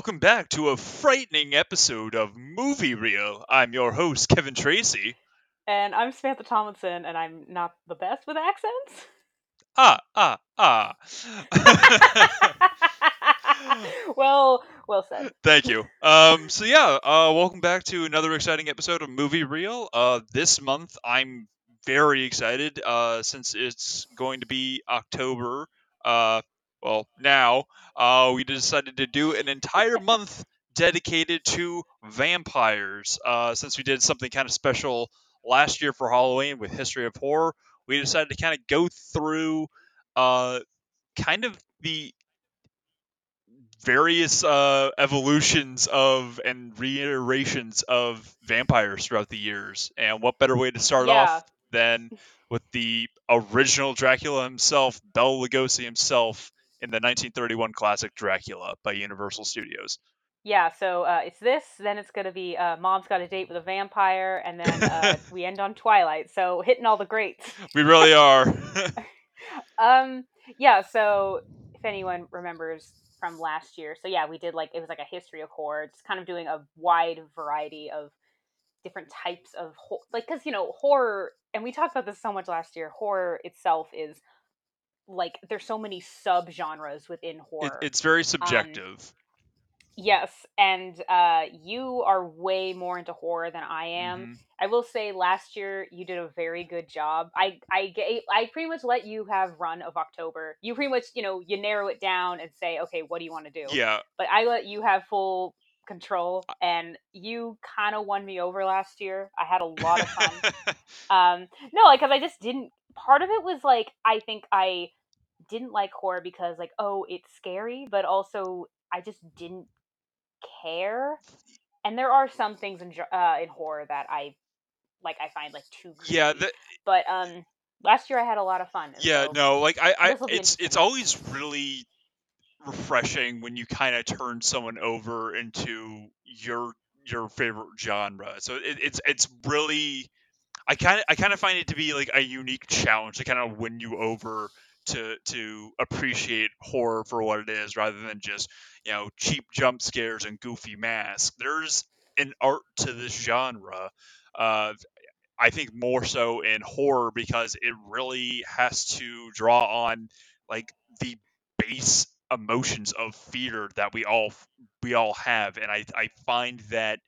welcome back to a frightening episode of Movie Reel. I'm your host, Kevin Tracy. And I'm Samantha Tomlinson, and I'm not the best with accents. Well said. Thank you. Welcome back to another exciting episode of Movie Reel. This month, I'm very excited since it's going to be October. We decided to do an entire month dedicated to vampires. Since we did something kind of special last year for Halloween with History of Horror, we decided to kind of go through kind of the various evolutions of and reiterations of vampires throughout the years. And what better way to start off than with the original Dracula himself, Bela Lugosi himself, in the 1931 classic Dracula by Universal Studios. Yeah, so it's this, then it's going to be Mom's Got a Date with a Vampire, and then we end on Twilight. So hitting all the greats. We really are. So if anyone remembers from last year, we did it was like a history of horror, just kind of doing a wide variety of different types of horror. Because, horror, and we talked about this so much last year, horror itself is there's so many sub-genres within horror. It's very subjective. Yes, and you are way more into horror than I am. Mm-hmm. I will say last year you did a very good job. I pretty much let you have run of October. You pretty much, you narrow it down and say, okay, what do you want to do? Yeah. But I let you have full control, and you kind of won me over last year. I had a lot of fun. Because I just didn't. Part of it was I think I didn't like horror because it's scary, but also I just didn't care. And there are some things in horror that I find too creepy. Yeah, but last year I had a lot of fun. Yeah, so no, it's always really refreshing when you kind of turn someone over into your favorite genre. So it's really. I kind of find it to be a unique challenge to kind of win you over to appreciate horror for what it is, rather than just cheap jump scares and goofy masks. There's an art to this genre. I think more so in horror because it really has to draw on the base emotions of fear that we all have, and I find that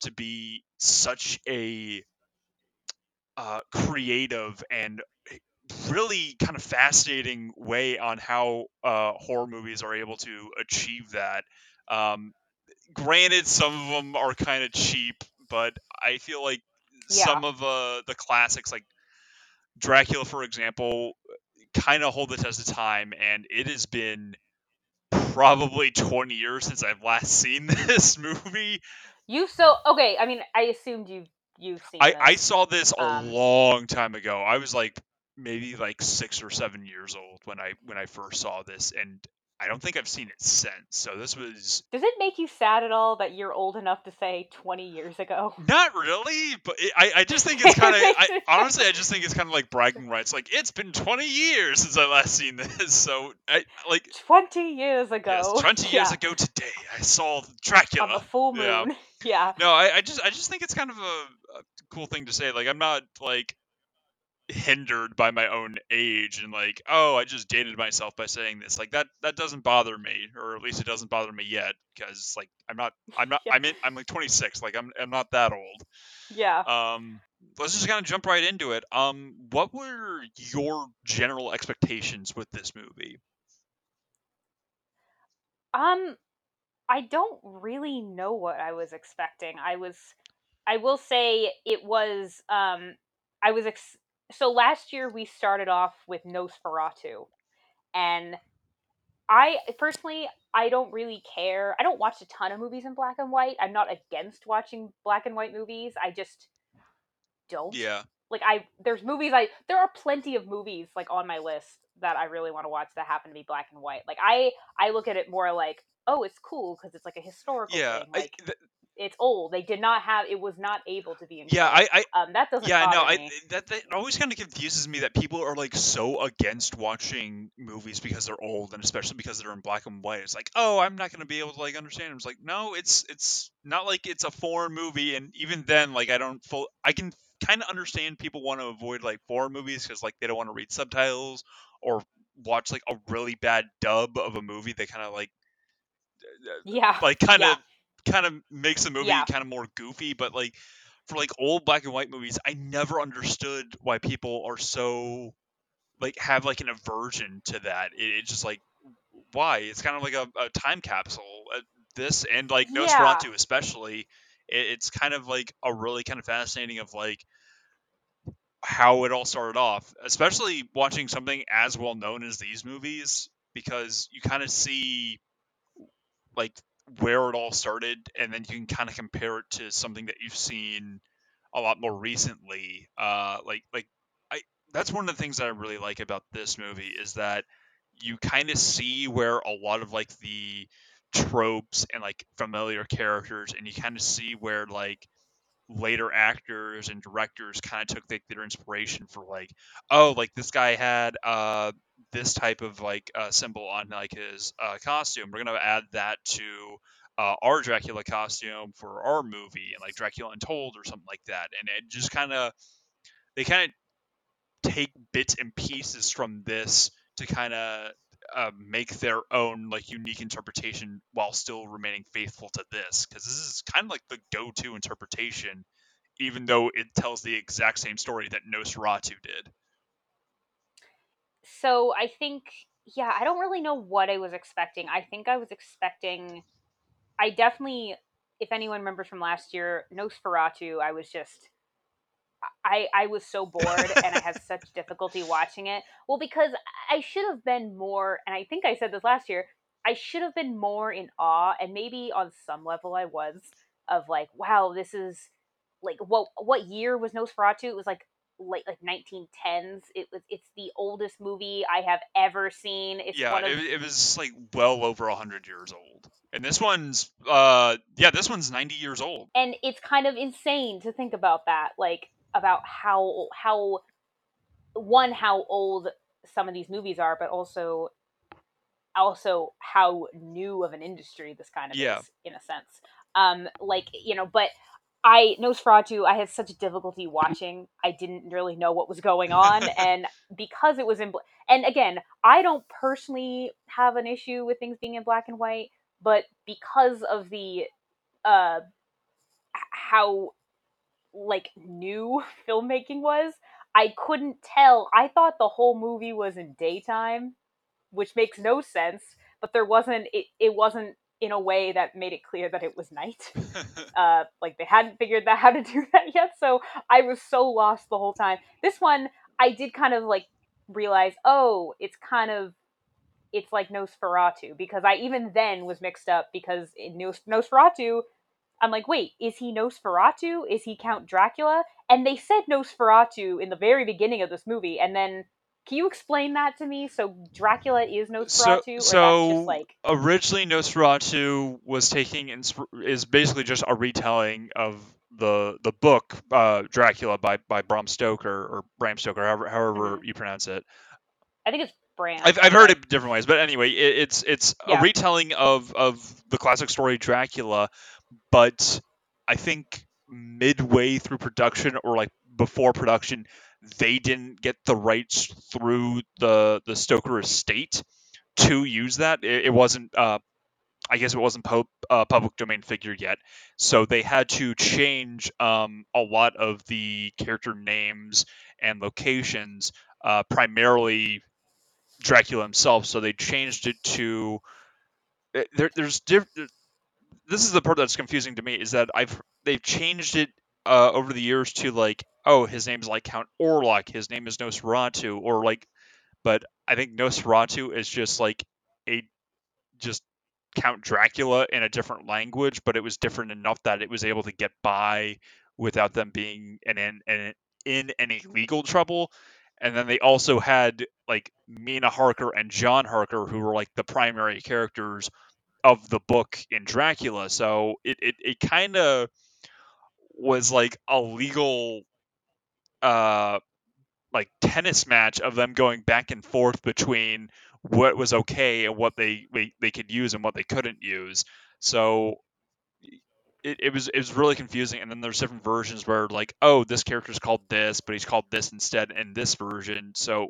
to be such a creative and really kind of fascinating way on how horror movies are able to achieve that. Granted, some of them are kind of cheap, but I feel some of the classics, like Dracula, for example, kind of hold the test of time, and it has been probably 20 years since I've last seen this movie. I assumed you've seen it. I saw this a long time ago. I was maybe 6 or 7 years old when I first saw this, and I don't think I've seen it since. So this was. Does it make you sad at all that you're old enough to say 20 years ago? Not really, but I just think it's kind of. Honestly, I just think it's kind of bragging rights. It's been 20 years since I last seen this. So 20 years ago. Yes, 20 years ago today, I saw Dracula on the full moon. Yeah. No, I just think it's kind of a cool thing to say. I'm not hindered by my own age and I just dated myself by saying this. That doesn't bother me, or at least it doesn't bother me yet, because I'm not I'm 26. I'm not that old. Yeah. Let's just kind of jump right into it. What were your general expectations with this movie? I don't really know what I was expecting. I will say it was, so last year we started off with Nosferatu, and I personally, I don't really care. I don't watch a ton of movies in black and white. I'm not against watching black and white movies. I just don't. Yeah. There's movies there are plenty of movies on my list that I really want to watch that happen to be black and white. I look at it more oh, it's cool because it's a historical thing. it's old. They did not have, it was not able to be enjoyed. Yeah, that doesn't bother me. That always kind of confuses me that people are like so against watching movies because they're old, and especially because they're in black and white. It's like, oh, I'm not going to be able to like understand them. It's like, no, it's not like it's a foreign movie, and even then, like I can kind of understand people want to avoid like foreign movies because like they don't want to read subtitles or watch like a really bad dub of a movie. They kind of like kind of makes the movie kind of more goofy. But like for like old black and white movies, I never understood why people are so like have like an aversion to that. It's just like, why? It's kind of like a time capsule. This and like Nosferatu especially, it's kind of like a really kind of fascinating of like how it all started off, especially watching something as well known as these movies, because you kind of see like where it all started, and then you can kind of compare it to something that you've seen a lot more recently. That's one of the things that I really like about this movie is that you kind of see where a lot of like the tropes and like familiar characters, and you kind of see where like later actors and directors kind of took their inspiration for like, oh, like this guy had this type of like symbol on like his costume. We're gonna add that to our Dracula costume for our movie, and like Dracula Untold or something like that. And it just kind of, they kind of take bits and pieces from this to kind of make their own like unique interpretation while still remaining faithful to this, because this is kind of like the go-to interpretation, even though it tells the exact same story that Nosferatu did. So I think, I don't really know what I was expecting. I think I was expecting, I definitely, if anyone remembers from last year, Nosferatu, I was just, I was so bored and I had such difficulty watching it. Well, because I should have been more, and I think I said this last year, I should have been more in awe, and maybe on some level I was, of like, wow, this is, like, what year was Nosferatu? It was like 1910s. It's the oldest movie I have ever seen. It's it was like well over 100 years old, and this one's 90 years old. And it's kind of insane to think about that, like about how old some of these movies are, but also how new of an industry this kind of is, in a sense. Nosferatu, I had such difficulty watching. I didn't really know what was going on, and because it was in, and again, I don't personally have an issue with things being in black and white, but because of the, how, like, new filmmaking was, I couldn't tell. I thought the whole movie was in daytime, which makes no sense, but there wasn't, it wasn't in a way that made it clear that it was night. They hadn't figured out how to do that yet, so I was so lost the whole time. This one, I did kind of, like, realize, oh, it's like Nosferatu, because I even then was mixed up, because in Nosferatu, I'm like, wait, is he Nosferatu? Is he Count Dracula? And they said Nosferatu in the very beginning of this movie, and then, can you explain that to me? So Dracula is Nosferatu? So that's just like, originally Nosferatu was is basically just a retelling of the book Dracula by Bram Stoker, however you pronounce it. I think it's Bram. I've heard it different ways, but anyway, it's a retelling of the classic story Dracula, but I think midway through production or like before production, they didn't get the rights through the Stoker estate to use that. It wasn't, I guess it wasn't public domain figure yet. So they had to change a lot of the character names and locations, primarily Dracula himself. So they changed it to, this is the part that's confusing to me, is that they've changed it over the years to like, oh, his name's like Count Orlok, his name is Nosferatu, or like, but I think Nosferatu is just like just Count Dracula in a different language, but it was different enough that it was able to get by without them being in any legal trouble. And then they also had like Mina Harker and John Harker, who were like the primary characters of the book in Dracula. So it kind of was like a legal like tennis match of them going back and forth between what was okay and what they could use and what they couldn't use. So it was really confusing. And then there's different versions where like, oh, this character's called this, but he's called this instead in this version. So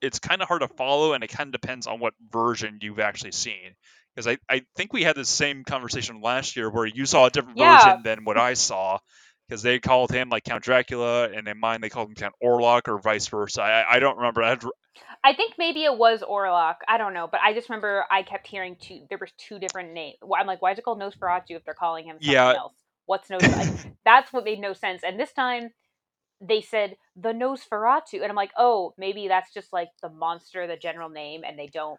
it's kind of hard to follow, and it kind of depends on what version you've actually seen. Because I think we had the same conversation last year where you saw a different version than what I saw, because they called him like Count Dracula, and in mine they called him Count Orlok, or vice versa. I don't remember. I think maybe it was Orlok. I don't know, but I just remember I kept hearing there was two different names. I'm like, why is it called Nosferatu if they're calling him something else? What's Nosferatu? That's what made no sense. And this time they said the Nosferatu, and I'm like, oh, maybe that's just like the monster, the general name, and they don't.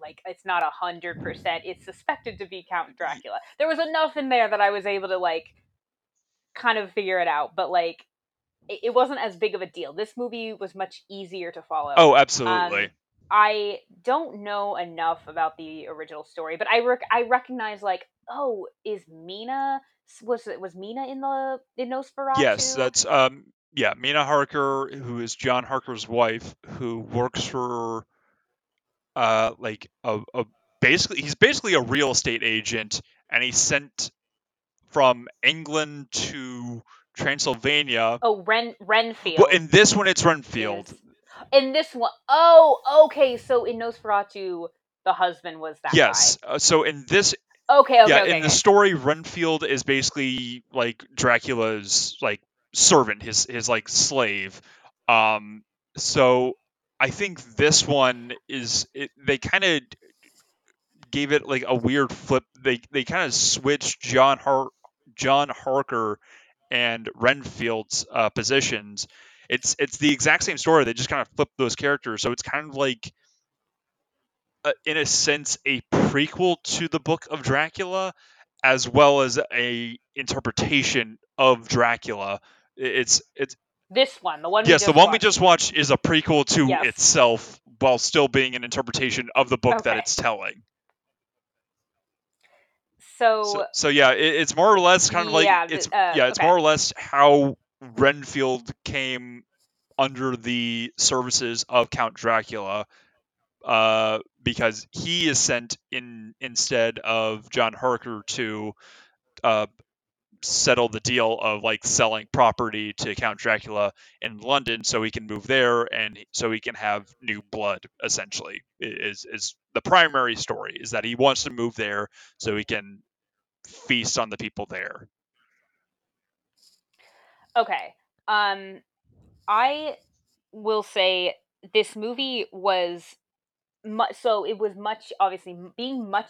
Like, it's not 100%. It's suspected to be Count Dracula. There was enough in there that I was able to like kind of figure it out, but like it wasn't as big of a deal. This movie was much easier to follow. Oh, absolutely. I don't know enough about the original story, but I recognize like, oh, is Mina was Mina in Nosferatu? Yes, that's Mina Harker, who is John Harker's wife, who works for like a he's basically a real estate agent, and he's sent from England to Transylvania. Oh, Renfield. Well, in this one, it's Renfield. Yes. In this one, oh, okay. So in Nosferatu, the husband was that guy. Yes. So in this, the story, Renfield is basically like Dracula's like servant, his like slave. So I think this one they kind of gave it like a weird flip. They kind of switched John Harker and Renfield's positions. It's the exact same story. They just kind of flipped those characters. So it's kind of like, in a sense, a prequel to the Book of Dracula, as well as a interpretation of Dracula. It's this one, the one. Yes, the one we just watched is a prequel to itself, while still being an interpretation of the book that it's telling. So yeah, it's more or less kind of like more or less how Renfield came under the services of Count Dracula, because he is sent instead of John Harker to settle the deal of like selling property to Count Dracula in London, so he can move there and so he can have new blood. Essentially, is the primary story is that he wants to move there so he can feast on the people there. Okay. I will say this movie was much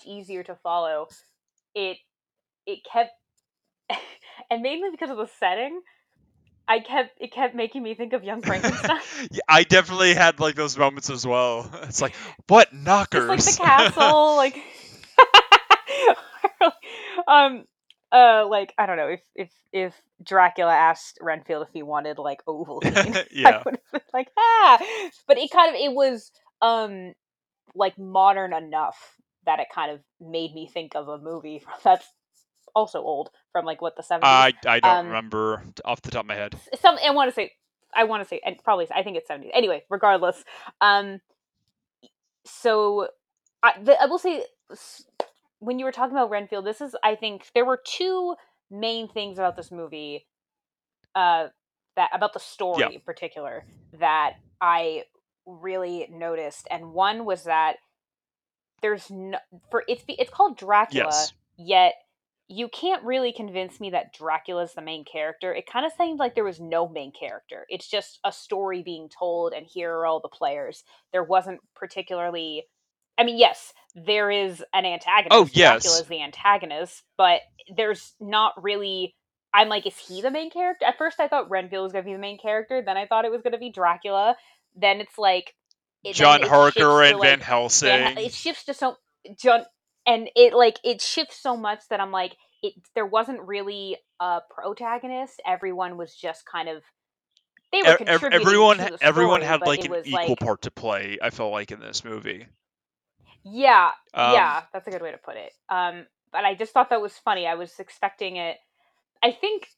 easier to follow. It kept, and mainly because of the setting, it kept making me think of Young Frankenstein. Yeah, I definitely had like those moments as well. It's like, what knockers? It's like the castle, like like, I don't know, if Dracula asked Renfield if he wanted like Ovaltine, I would have been like, but it was like modern enough that it kind of made me think of a movie that's also old, from like what, the 70s. I don't remember off the top of my head. I think it's 70s. Anyway, regardless. So I will say, when you were talking about Renfield, this is, I think there were two main things about this movie, about the story in particular, that I really noticed. And one was that it's called Dracula, yet you can't really convince me that Dracula's the main character. It kind of seemed like there was no main character. It's just a story being told, and here are all the players. There wasn't particularly... I mean, yes, there is an antagonist. Oh, yes. Dracula's the antagonist, but there's not really... I'm like, is he the main character? At first I thought Renfield was going to be the main character, then I thought it was going to be Dracula, then it's like... John Harker and Van Helsing. It shifts to so... And it shifts so much that I'm like, there wasn't really a protagonist. Everyone was just kind of, they were contributing to the story, everyone had like an equal part to play, I feel like, in this movie. Yeah, that's a good way to put it. But I just thought that was funny. I was expecting it. I think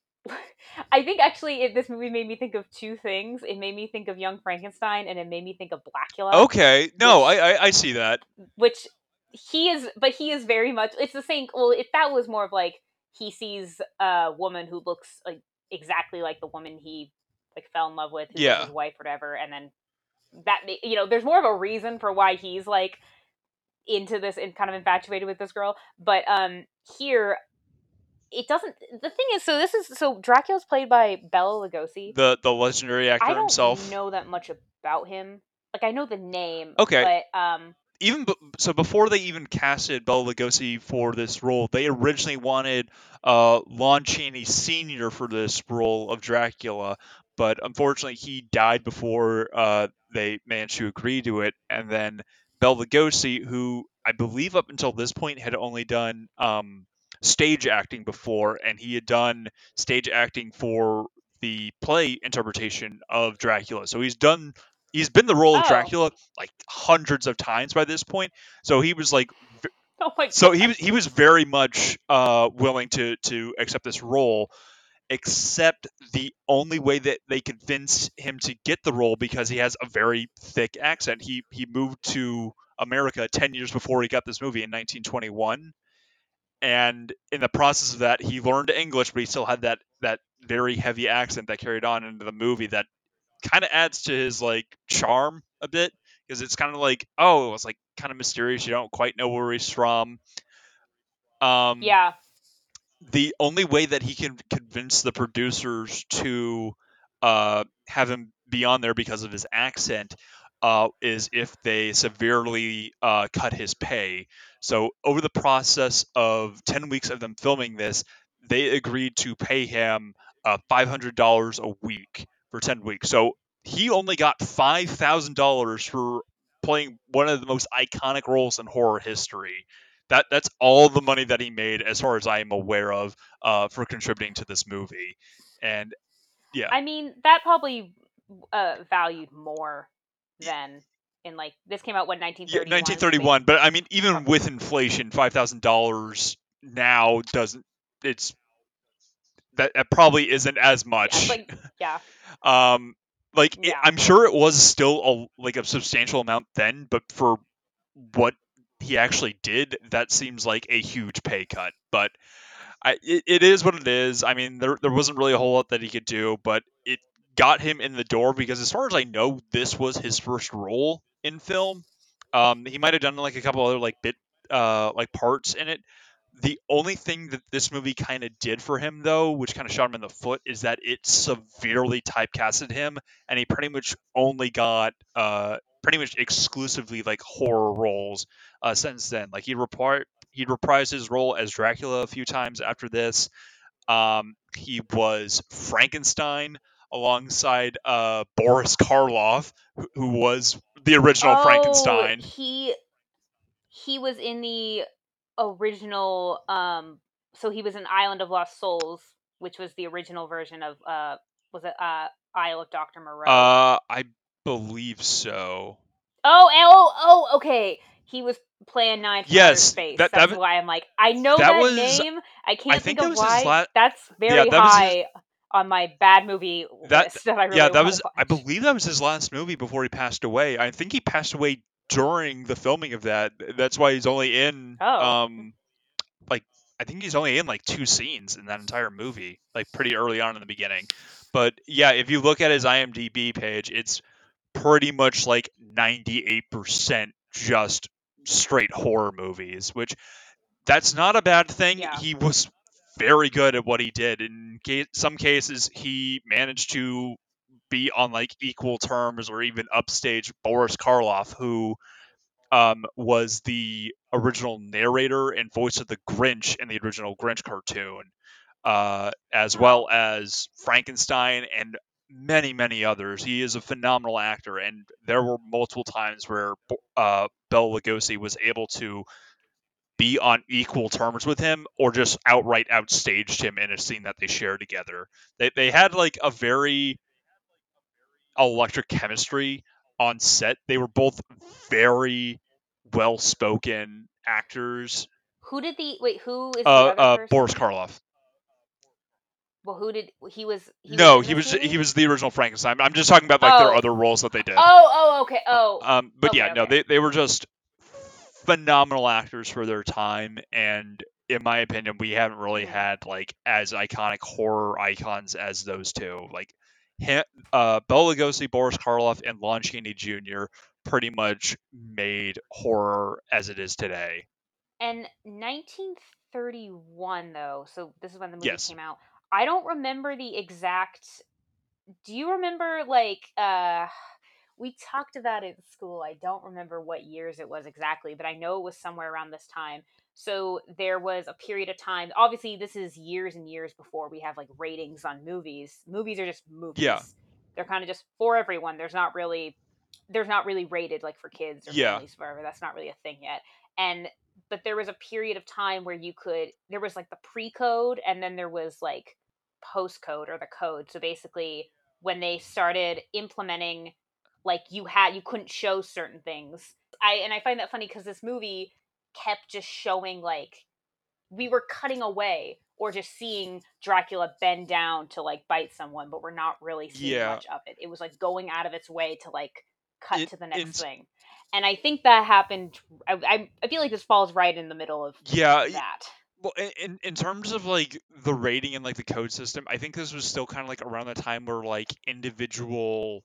actually this movie made me think of two things. It made me think of Young Frankenstein, and it made me think of Blackula. Okay, no, I see that. Which he is very much, it's the same, well, if that was more of like, he sees a woman who looks like exactly like the woman he like fell in love with, who was his wife or whatever, and then that, you know, there's more of a reason for why he's like into this and kind of infatuated with this girl. But here it doesn't. The thing is, so Dracula's played by Bela Lugosi, the legendary actor himself. I don't know that much about him. Like, I know the name. Okay. But before they even casted Bela Lugosi for this role, they originally wanted Lon Chaney Sr. for this role of Dracula, but unfortunately he died before they managed to agree to it. And then Bela Lugosi, who I believe up until this point had only done stage acting before, and he had done stage acting for the play interpretation of Dracula. So he's been the role of Dracula like hundreds of times by this point. So he was like, he was very much willing to accept this role, except the only way that they convinced him to get the role, because he has a very thick accent. He moved to America 10 years before he got this movie in 1921. And in the process of that, he learned English, but he still had that very heavy accent that carried on into the movie that kind of adds to his like charm a bit, because it's kind of like, oh, it's like kind of mysterious. You don't quite know where he's from. Yeah. The only way that he can convince the producers to have him be on there because of his accent is if they severely cut his pay. So over the process of 10 weeks of them filming this, they agreed to pay him $500 a week for 10 weeks. So he only got $5,000 for playing one of the most iconic roles in horror history. That's all the money that he made, as far as I am aware of, for contributing to this movie. And yeah, I mean, that probably valued more than in like, this came out 1931. Yeah, 1931. But I mean, even with inflation, $5,000 now doesn't. It's that probably isn't as much. Yeah. I'm sure it was still a substantial amount then, but for what he actually did, that seems like a huge pay cut. But it is what it is. I mean, there wasn't really a whole lot that he could do, but it got him in the door, because as far as I know, this was his first role in film. He might have done like a couple other like bit parts in it. The only thing that this movie kind of did for him, though, which kind of shot him in the foot, is that it severely typecasted him, and he pretty much only got pretty much exclusively like horror roles since then. Like, he reprised his role as Dracula a few times after this. He was Frankenstein alongside Boris Karloff, who was the original Frankenstein. He was in the original, so he was in Island of Lost Souls, which was the original version of Isle of Dr. Moreau. I believe so. Oh, okay. He was Plan 9 from Outer Space. That's why I'm like, I know that name. I can't think of why. That's very high on my bad movie list that I really want to watch. I believe that was his last movie before he passed away. I think he passed away during the filming of that. That's why he's only in I think he's only in like two scenes in that entire movie, like pretty early on in the beginning. But yeah, if you look at his IMDb page, it's pretty much like 98% just straight horror movies, which that's not a bad thing. Yeah. He was very good at what he did. In some cases, he managed to be on like equal terms or even upstage Boris Karloff, who was the original narrator and voice of the Grinch in the original Grinch cartoon, as well as Frankenstein and many, many others. He is a phenomenal actor, and there were multiple times where Bela Lugosi was able to be on equal terms with him, or just outright outstaged him in a scene that they shared together. They had like a very electric chemistry on set. They were both very well-spoken actors. Who is the other person? Boris Karloff. Well, who did he was? He was the original Frankenstein. I'm just talking about like their other roles that they did. They were just phenomenal actors for their time, and in my opinion, we haven't really had like as iconic horror icons as those two. Like, Bela Lugosi, Boris Karloff, and Lon Chaney Jr. pretty much made horror as it is today. And 1931, though, so this is when the movie came out. I don't remember the exact. Do you remember, like, we talked about it in school. I don't remember what years it was exactly, but I know it was somewhere around this time. So there was a period of time. Obviously, this is years and years before we have like ratings on movies. Movies are just movies. Yeah. They're kind of just for everyone. There's not really rated like for kids or families or whatever. That's not really a thing yet. But there was a period of time where there was like the pre-code, and then there was like post-code or the code. So basically, when they started implementing, like you couldn't show certain things. I find that funny because this movie kept just showing like we were cutting away or just seeing Dracula bend down to like bite someone, but we're not really seeing much of it. It was like going out of its way to like cut to the next thing. And I think that happened. I feel like this falls right in the middle of that. Well, in terms of like the rating and like the code system, I think this was still kind of like around the time where like individual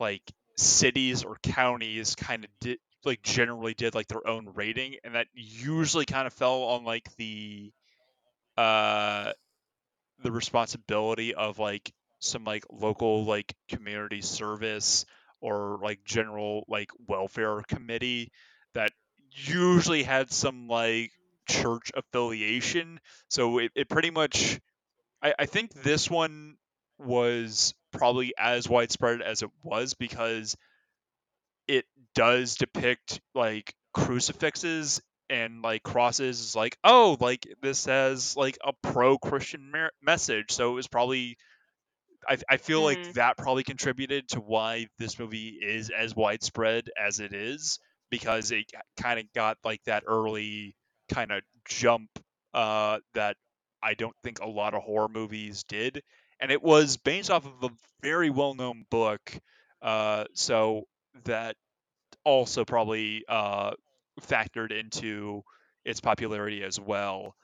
like cities or counties kind of did like generally did like their own rating, and that usually kind of fell on like the responsibility of like some like local like community service or like general like welfare committee that usually had some like church affiliation. So it pretty much, I think this one was probably as widespread as it was because it does depict like crucifixes and like crosses, like, oh, like this has like a pro-Christian message. So it was probably, I feel like that probably contributed to why this movie is as widespread as it is, because it kind of got like that early kind of jump that I don't think a lot of horror movies did. And it was based off of a very well-known book. So that also probably factored into its popularity as well.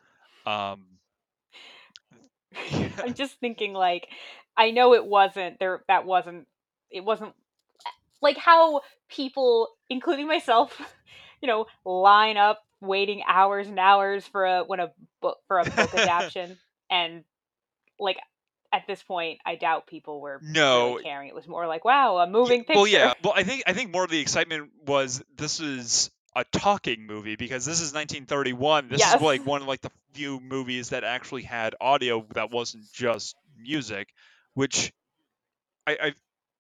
I'm just thinking like, I know it wasn't there. It wasn't like how people, including myself, you know, line up waiting hours and hours for a book adaptation. And like at this point, I doubt people were really caring. It was more like, wow, a moving picture. Well, yeah. Well, I think more of the excitement was this is a talking movie because this is 1931. This is like one of like the few movies that actually had audio that wasn't just music, which I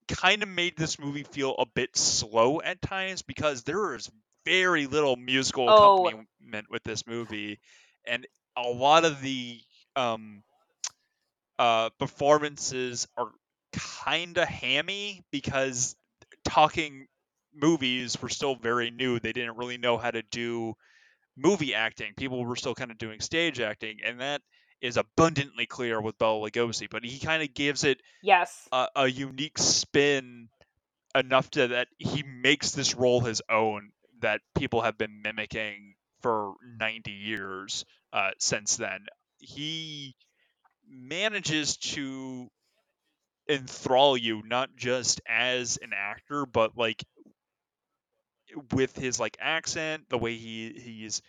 kind of made this movie feel a bit slow at times because there is very little musical accompaniment with this movie, and a lot of the performances are kind of hammy because talking movies were still very new. They didn't really know how to do movie acting. People were still kind of doing stage acting, and that is abundantly clear with Bela Lugosi, but he kind of gives it a unique spin enough to that he makes this role his own that people have been mimicking for 90 years since then. He manages to enthrall you not just as an actor, but like with his like accent, the way he's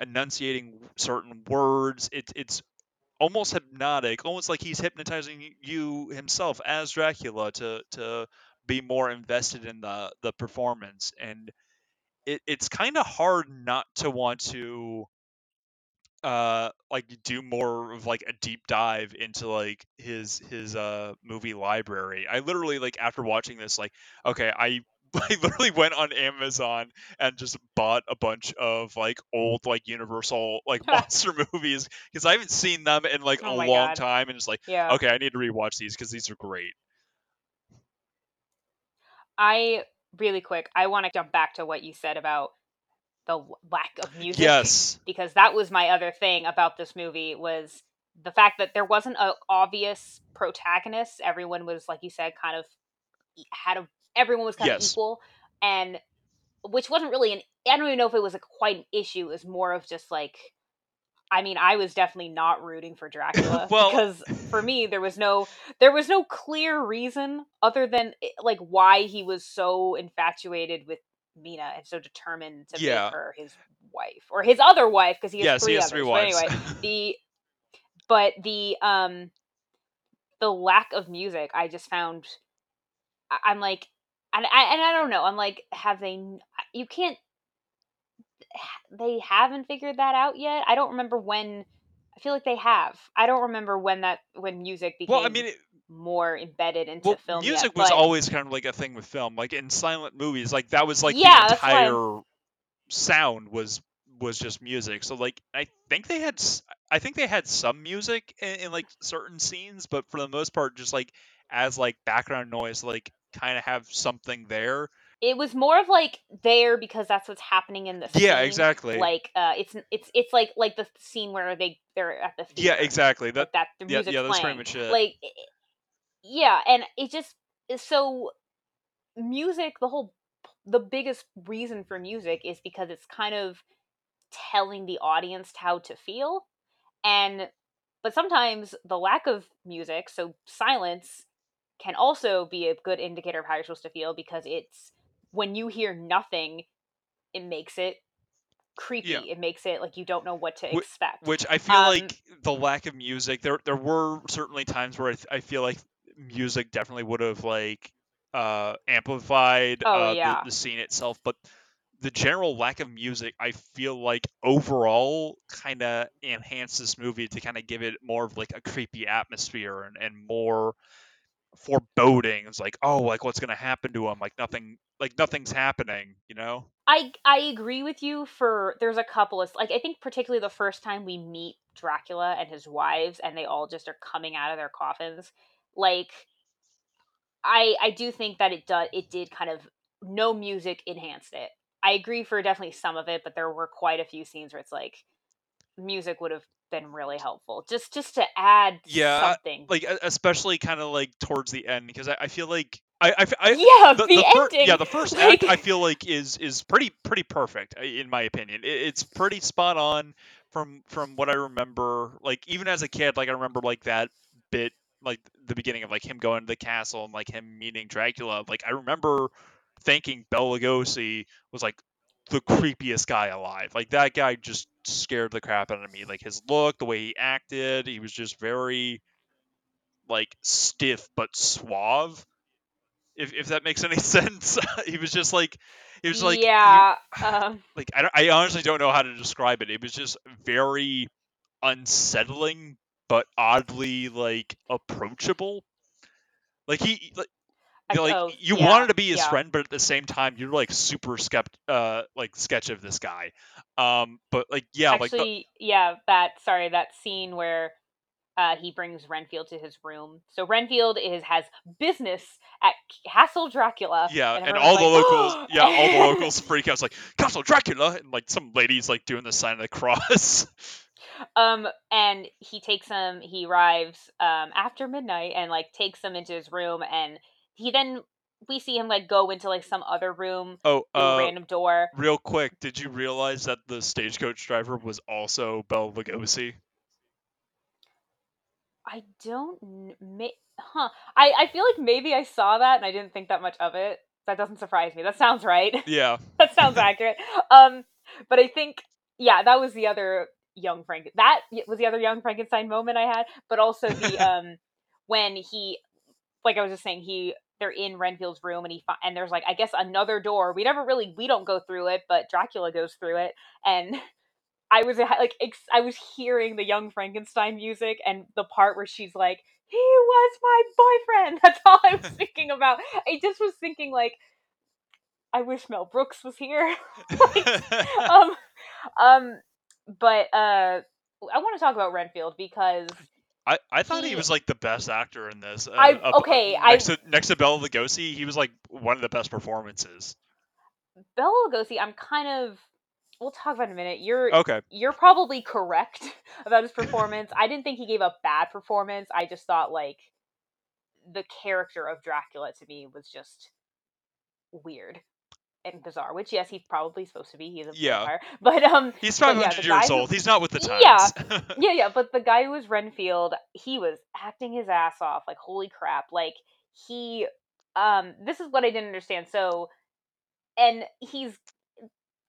enunciating certain words. It's almost hypnotic, almost like he's hypnotizing you himself as Dracula to be more invested in the performance. And it's kind of hard not to want to like do more of like a deep dive into like his movie library. I literally like after watching this, like, okay, I literally went on Amazon and just bought a bunch of like old like Universal like monster movies because I haven't seen them in like a long time, and it's like okay, I need to rewatch these because these are great. I want to jump back to what you said about the lack of music. Yes. Because that was my other thing about this movie, was the fact that there wasn't an obvious protagonist. Everyone was, like you said, kind of had a, everyone was kind of equal, and which wasn't really an, I don't even know if it was quite an issue. It was more of just like, I mean, I was definitely not rooting for Dracula because for me, there was no clear reason other than like why he was so infatuated with Mina and so determined to make her his wife, or his other wife, because he has three wives. But anyway, the lack of music, I just found, I'm like, and I don't know, I'm like, they haven't figured that out yet. I don't remember when. I feel like they have. I don't remember when music became more embedded into film. Music was always kind of like a thing with film, like in silent movies. Like that was like the entire sound was just music. So like I think they had some music in like certain scenes, but for the most part, just like as like background noise, like kind of have something there. It was more of like there because that's what's happening in the scene. Yeah, exactly. Like it's like the scene where they're at the theater. Yeah, exactly. That the music's playing. That's pretty much it. Like and it just so music. The biggest reason for music is because it's kind of telling the audience how to feel, but sometimes the lack of music, so silence, can also be a good indicator of how you're supposed to feel, because it's. When you hear nothing, it makes it creepy. Yeah. It makes it like you don't know what to expect. Which I feel like the lack of music, there were certainly times where I feel like music definitely would have like amplified the scene itself. But the general lack of music, I feel like overall kind of enhanced this movie to kind of give it more of like a creepy atmosphere and more foreboding. It's like, oh, like what's going to happen to him? Like nothing's happening, you know? I agree with you for, there's a couple of, like, I think particularly the first time we meet Dracula and his wives and they all just are coming out of their coffins. Like, I do think that it did kind of, no music enhanced it. I agree for definitely some of it, but there were quite a few scenes where it's like, music would have been really helpful. Just to add something. Like, especially kind of like towards the end, because I feel like, the ending. The first act I feel like is pretty perfect in my opinion. It's pretty spot on from what I remember. Like even as a kid, like I remember like that bit, like the beginning of like him going to the castle and like him meeting Dracula. Like I remember thinking Bela Lugosi was like the creepiest guy alive. Like that guy just scared the crap out of me. Like his look, the way he acted, he was just very like stiff but suave. If that makes any sense, he was just like, yeah, like I honestly don't know how to describe it. It was just very unsettling, but oddly like approachable. Like you wanted to be his friend, but at the same time, you're like super sketch of this guy. But like yeah, actually, like that scene where. He brings Renfield to his room. So Renfield has business at Castle Dracula. Yeah, and all the locals, all the locals freak out. It's like Castle Dracula, and like some lady's like doing the sign of the cross. And he arrives after midnight, and like takes him into his room, and we see him like go into like some other room. Oh, a random door. Real quick, did you realize that the stagecoach driver was also Bela Lugosi? I don't... I feel like maybe I saw that and I didn't think that much of it. That doesn't surprise me. That sounds right. Yeah. That sounds accurate. But I think, that was the other Young Frankenstein... That was the other Young Frankenstein moment I had. But also the... when he... Like I was just saying, they're in Renfield's room and and there's like, I guess, another door. We don't go through it, but Dracula goes through it. And... I was hearing the Young Frankenstein music and the part where she's like, he was my boyfriend. That's all I was thinking about. I just was thinking like, I wish Mel Brooks was here. I want to talk about Renfield because I thought he was like the best actor in this. Next to Bela Lugosi, he was like one of the best performances. Bela Lugosi, I'm kind of. we'll talk about it in a minute. You're probably correct about his performance. I didn't think he gave a bad performance. I just thought, like, the character of Dracula to me was just weird and bizarre, which, yes, he's probably supposed to be. He's a vampire. But, he's 500 years old. He's not with the times. Yeah. But the guy who was Renfield, he was acting his ass off. Like, holy crap. Like, he, this is what I didn't understand. So, and he's,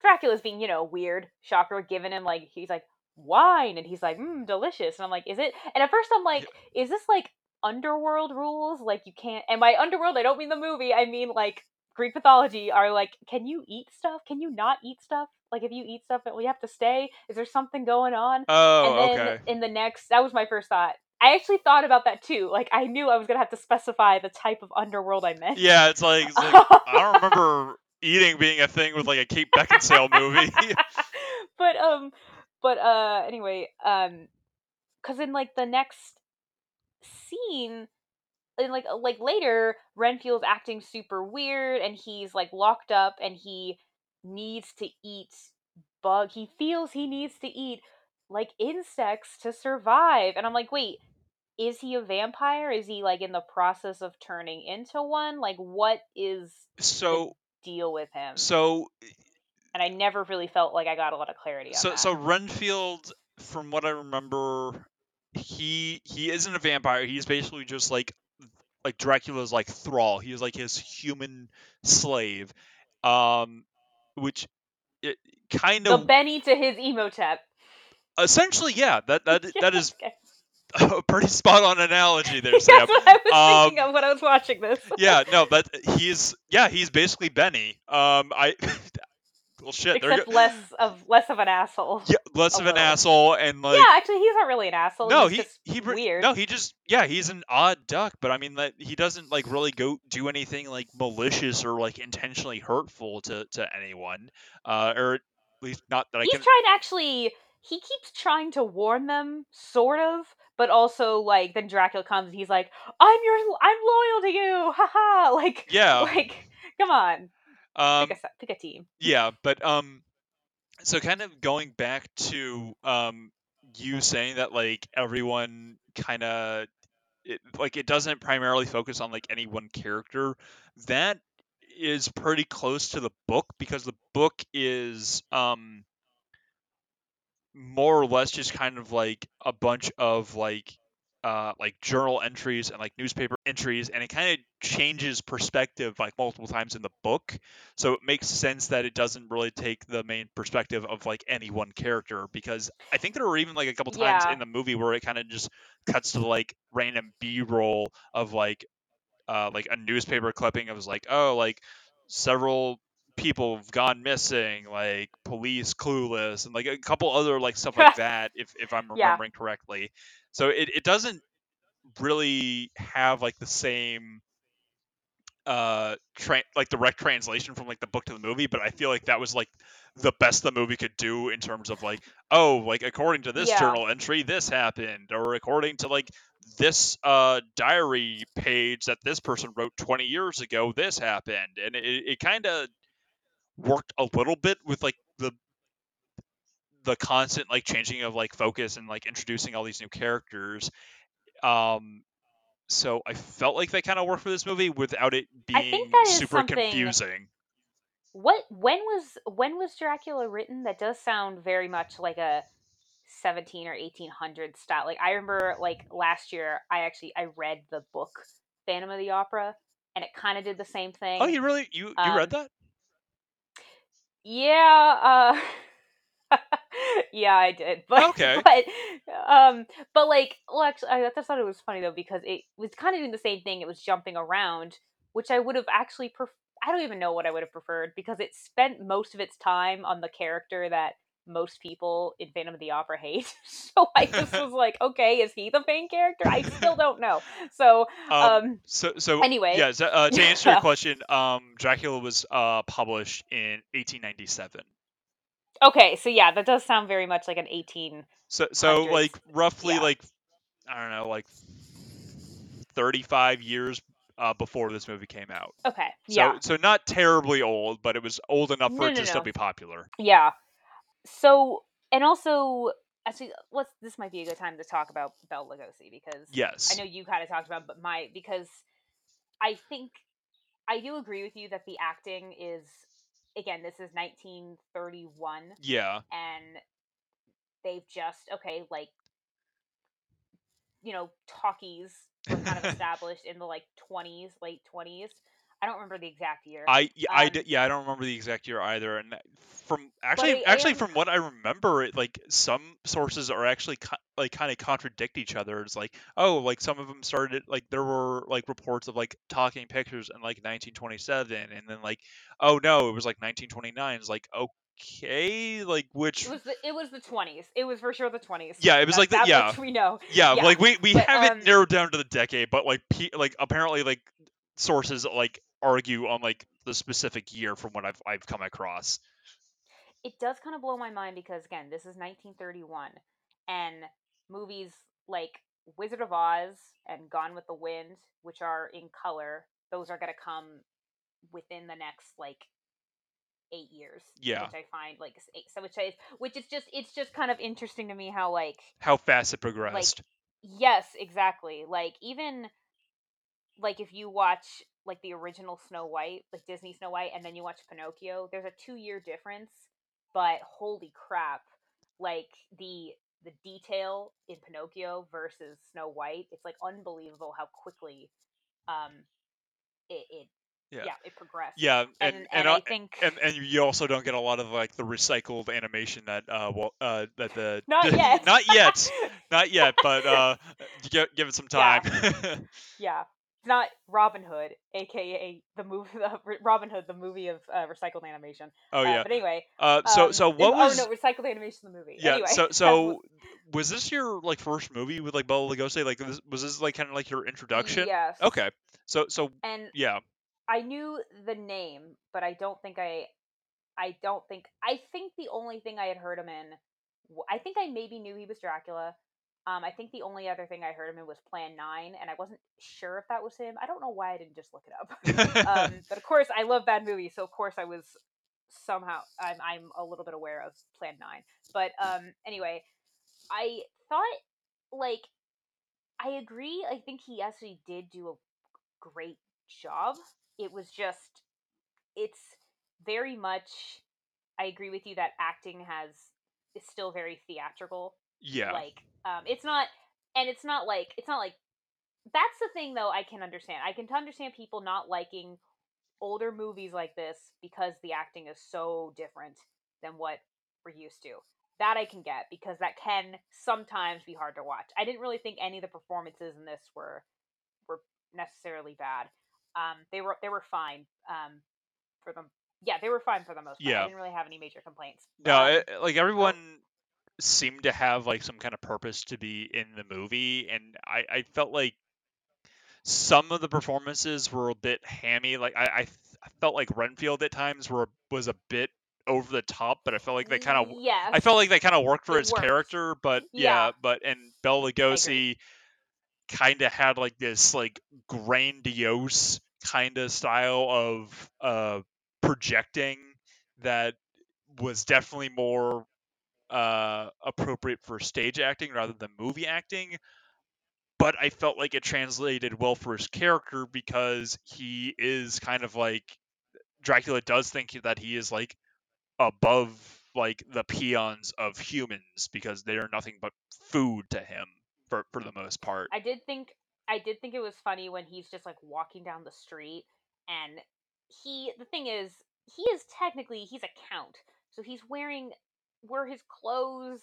Dracula's being, you know, weird. Shocker, giving him, like, he's like, wine. And he's like, delicious. And I'm like, is it? And at first I'm like, is this, like, underworld rules? Like, you can't, and by underworld, I don't mean the movie. I mean, like, Greek mythology are like, can you eat stuff? Can you not eat stuff? Like, if you eat stuff, we have to stay. Is there something going on? Oh, and then in the next, that was my first thought. I actually thought about that too. Like, I knew I was going to have to specify the type of underworld I meant. Yeah, it's like I don't remember eating being a thing with, like, a Kate Beckinsale movie. But anyway, because in, like, the next scene, and like later, Renfield's acting super weird, and he's, like, locked up, and he needs to eat he feels he needs to eat, like, insects to survive. And I'm like, wait, is he a vampire? Is he, like, in the process of turning into one? Like, what is the deal with him? So, and I never really felt like I got a lot of clarity on that. So Renfield, from what I remember, he isn't a vampire. He's basically just, like Dracula's, like, thrall. He was, like, his human slave, which it kind of the Benny to his Emotep. Essentially, yeah. That is a pretty spot on analogy there, Sam. That's what I was thinking of when I was watching this. But he's basically Benny. Well, shit. Except less of an asshole. Yeah, less of an asshole, and like. Yeah, actually, he's not really an asshole. No, he's weird. No, he just he's an odd duck. But I mean, that he doesn't like really go do anything like malicious or like intentionally hurtful to anyone, or at least not that I can. He's trying to actually. He keeps trying to warn them, sort of, but also like then Dracula comes and he's like, I'm loyal to you, haha. Like come on. Pick a team. Yeah, but so kind of going back to you saying that like everyone kind of like it doesn't primarily focus on like any one character. That is pretty close to the book because the book is more or less just kind of like a bunch of like journal entries and like newspaper entries, and it kind of changes perspective like multiple times in the book, so it makes sense that it doesn't really take the main perspective of like any one character, because I think there were even like a couple times in the movie where it kind of just cuts to like random b-roll of like a newspaper clipping. It was like, oh, like several people have gone missing, like police clueless, and like a couple other like stuff like that, if I'm remembering correctly. So it doesn't really have like the same like direct translation from like the book to the movie, but I feel like that was like the best the movie could do in terms of like, oh, like according to this journal entry this happened, or according to like this diary page that this person wrote 20 years ago this happened. And it kind of worked a little bit with like the constant like changing of like focus and like introducing all these new characters, so I felt like they kind of worked for this movie without it being super confusing. When was Dracula written? That does sound very much like a 17 or 1800 style. Like I remember like last year I read the book Phantom of the Opera, and it kind of did the same thing. Oh, you really you read that? Yeah. Yeah, I did. But okay. But like, well, actually, I just thought it was funny though because it was kind of doing the same thing. It was jumping around, which I would have actually I don't even know what I would have preferred, because it spent most of its time on the character that most people in Phantom of the Opera hate. So I just was like, okay, is he the main character? I still don't know. So anyway, yeah. So, to answer your question, Dracula was published in 1897. Okay, so yeah, that does sound very much like an 1800s. So like roughly like I don't know, like 35 years before this movie came out. Okay, so not terribly old, but it was old enough for it to still be popular. Yeah. So, and also, actually, this might be a good time to talk about Bela Lugosi, because yes. I know you kind of talked about, but because I think I do agree with you that the acting is, again, this is 1931. Yeah. And they've just, okay, like, you know, talkies were kind of established in the like 20s, late 20s. I don't remember the exact year. I don't remember the exact year either. And from what I remember, it, like, some sources are actually kind of contradict each other. It's like, oh, like some of them started, like there were like reports of like talking pictures in like 1927, and then like, oh no, it was like 1929. It's like, okay, like which it was the 20s. It was for sure the 20s. Yeah, it was like that. Yeah, we know. Yeah, yeah. Like we haven't narrowed down to the decade, but like apparently like sources like argue on like the specific year from what I've come across. It does kind of blow my mind, because again, this is 1931, and movies like Wizard of Oz and Gone with the Wind, which are in color, those are going to come within the next like 8 years. Yeah, which I find like it's just kind of interesting to me how fast it progressed. Like, yes, exactly. Like even like if you watch like the original Snow White, like Disney Snow White, and then you watch Pinocchio, there's a 2-year difference, but holy crap, like the detail in Pinocchio versus Snow White, it's like unbelievable how quickly it progressed. Yeah, and I think and you also don't get a lot of like the recycled animation that that the not yet, but give it some time. Yeah. Yeah. Not Robin Hood, aka the movie, Robin Hood, the movie of recycled animation. Oh yeah. But anyway. So what was? Oh no, recycled animation, the movie. Yeah. Anyway, so was this your like first movie with like Bela Lugosi? Like was this like kind of like your introduction? Yes. Okay. So. And yeah. I knew the name, but I think the only thing I had heard him in, I think I maybe knew he was Dracula. I think the only other thing I heard him in was Plan 9, and I wasn't sure if that was him. I don't know why I didn't just look it up. But of course, I love bad movies, so of course I was somehow... I'm a little bit aware of Plan 9. But anyway, I thought, like... I agree. I think he actually did do a great job. It was just... It's very much... I agree with you that acting is still very theatrical. Yeah. Like... It's not like that's the thing though. I can understand. I can understand people not liking older movies like this because the acting is so different than what we're used to. That I can get, because that can sometimes be hard to watch. I didn't really think any of the performances in this were necessarily bad. They were fine. They were fine for the most part. Yeah. I didn't really have any major complaints. No, like everyone. Seem to have like some kind of purpose to be in the movie, and I felt like some of the performances were a bit hammy. Like I felt like Renfield at times was a bit over the top, but I felt like that kind of worked for its character. But yeah, and Bela Lugosi kind of had like this like grandiose kind of style of projecting that was definitely more appropriate for stage acting rather than movie acting, but I felt like it translated well for his character, because he is kind of like Dracula does think that he is like above like the peons of humans, because they are nothing but food to him for the most part. I did think it was funny when he's just like walking down the street, and the thing is technically he's a count, so he's wearing... Were his clothes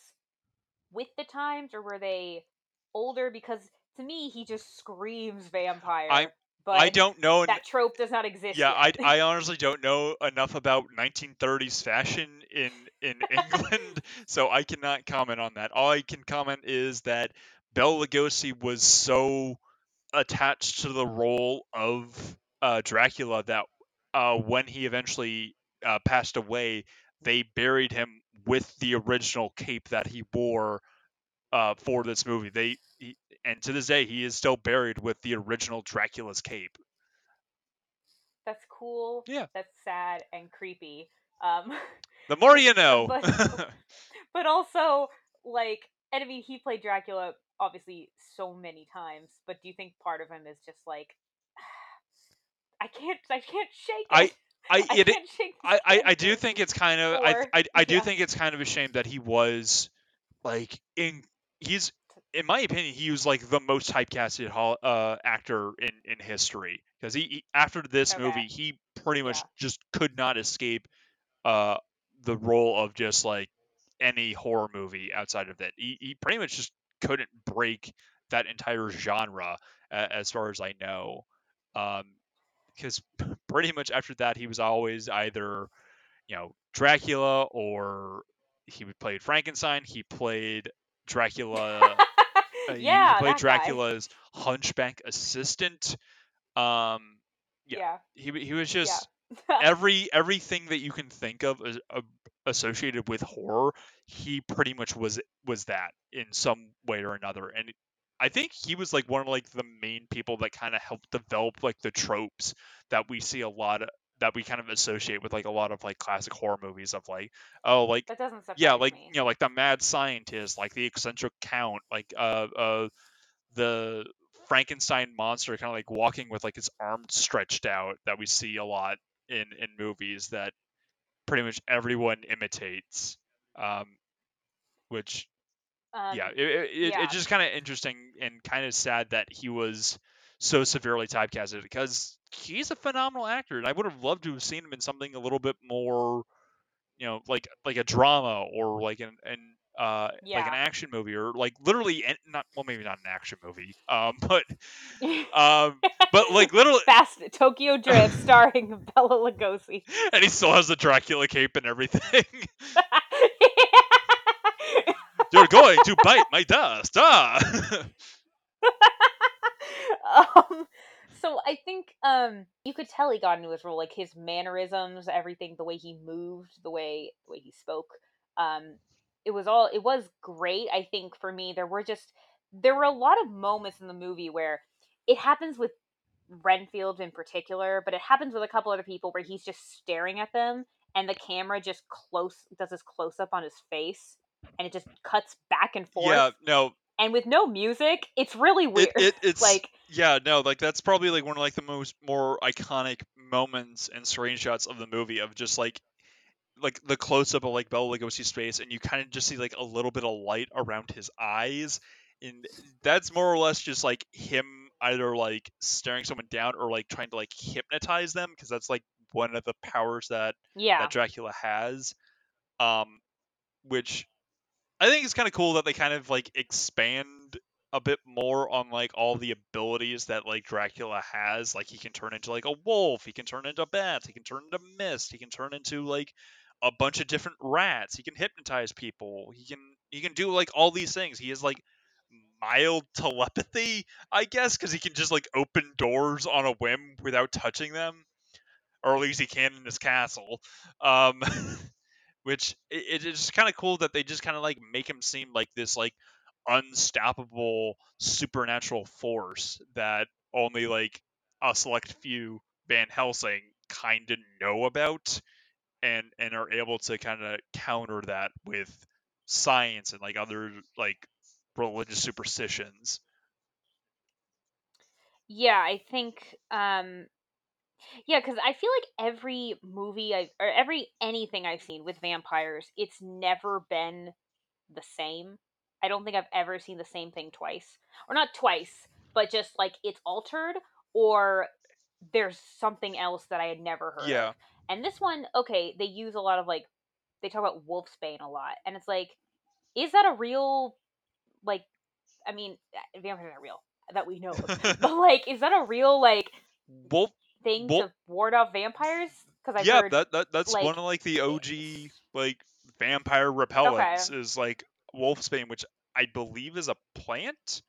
with the times, or were they older? Because to me, he just screams vampire. But I don't know. That trope does not exist. Yeah, yet. I honestly don't know enough about 1930s fashion in England, so I cannot comment on that. All I can comment is that Bela Lugosi was so attached to the role of Dracula that when he eventually passed away, they buried him with the original cape that he wore for this movie. And to this day, he is still buried with the original Dracula's cape. That's cool. Yeah. That's sad and creepy. The more you know. But also, like, and I mean, he played Dracula obviously so many times, but do you think part of him is just like, I do think it's kind of a shame that he was like in my opinion, he was like the most typecasted actor in history, because he after this movie, he pretty much just could not escape the role of just like any horror movie outside of that. He pretty much just couldn't break that entire genre, as far as I know. Because pretty much after that, he was always either, you know, Dracula, or he played Frankenstein. He played Dracula. He played Dracula's hunchback assistant. He was just everything that you can think of associated with horror. He pretty much was that in some way or another, and I think he was like one of like the main people that kind of helped develop like the tropes that we see a lot of, that we kind of associate with like a lot of like classic horror movies of like, oh, like, that doesn't surprise me. You know, like the mad scientist, like the eccentric count, like the Frankenstein monster kind of like walking with like his arm stretched out, that we see a lot in movies that pretty much everyone imitates, which. It's just kind of interesting and kind of sad that he was so severely typecasted, because he's a phenomenal actor, and I would have loved to have seen him in something a little bit more, you know, like a drama, or like like an action movie, or like literally maybe not an action movie, but like literally Fast Tokyo Drift starring Bela Lugosi, and he still has the Dracula cape and everything. You're going to bite my dust. So I think you could tell he got into his role, like his mannerisms, everything, the way he moved, the way he spoke. It was great. I think for me, there were a lot of moments in the movie where it happens with Renfield in particular, but it happens with a couple other people where he's just staring at them, and the camera just does this close up on his face. And it just cuts back and forth. Yeah, no. And with no music, it's really weird. It's like, yeah, no, like that's probably like one of like the most more iconic moments and screenshots of the movie, of just like the close up of like Bela Lugosi's face, and you kind of just see like a little bit of light around his eyes, and that's more or less just like him either like staring someone down or like trying to like hypnotize them, because that's like one of the powers that Dracula has, which. I think it's kind of cool that they kind of like expand a bit more on like all the abilities that like Dracula has. Like he can turn into like a wolf, he can turn into bats, he can turn into mist, he can turn into like a bunch of different rats, he can hypnotize people, he can do like all these things. He has like mild telepathy, I guess, because he can just like open doors on a whim without touching them, or at least he can in this castle. Which it's just kind of cool that they just kind of like make him seem like this like unstoppable supernatural force that only like a select few Van Helsing kind of know about, and are able to kind of counter that with science and like other like religious superstitions. Yeah, I think. Yeah, because I feel like every movie anything I've seen with vampires, it's never been the same. I don't think I've ever seen the same thing twice. Or not twice, but just like it's altered, or there's something else that I had never heard of. And this one, okay, they use a lot of like, they talk about wolfsbane a lot. And it's like, is that a real, like, I mean, vampires aren't real, that we know of. But like, is that a real like... Thing to ward off vampires, because heard that's like, one of like the OG like vampire repellents is like wolfsbane, which I believe is a plant,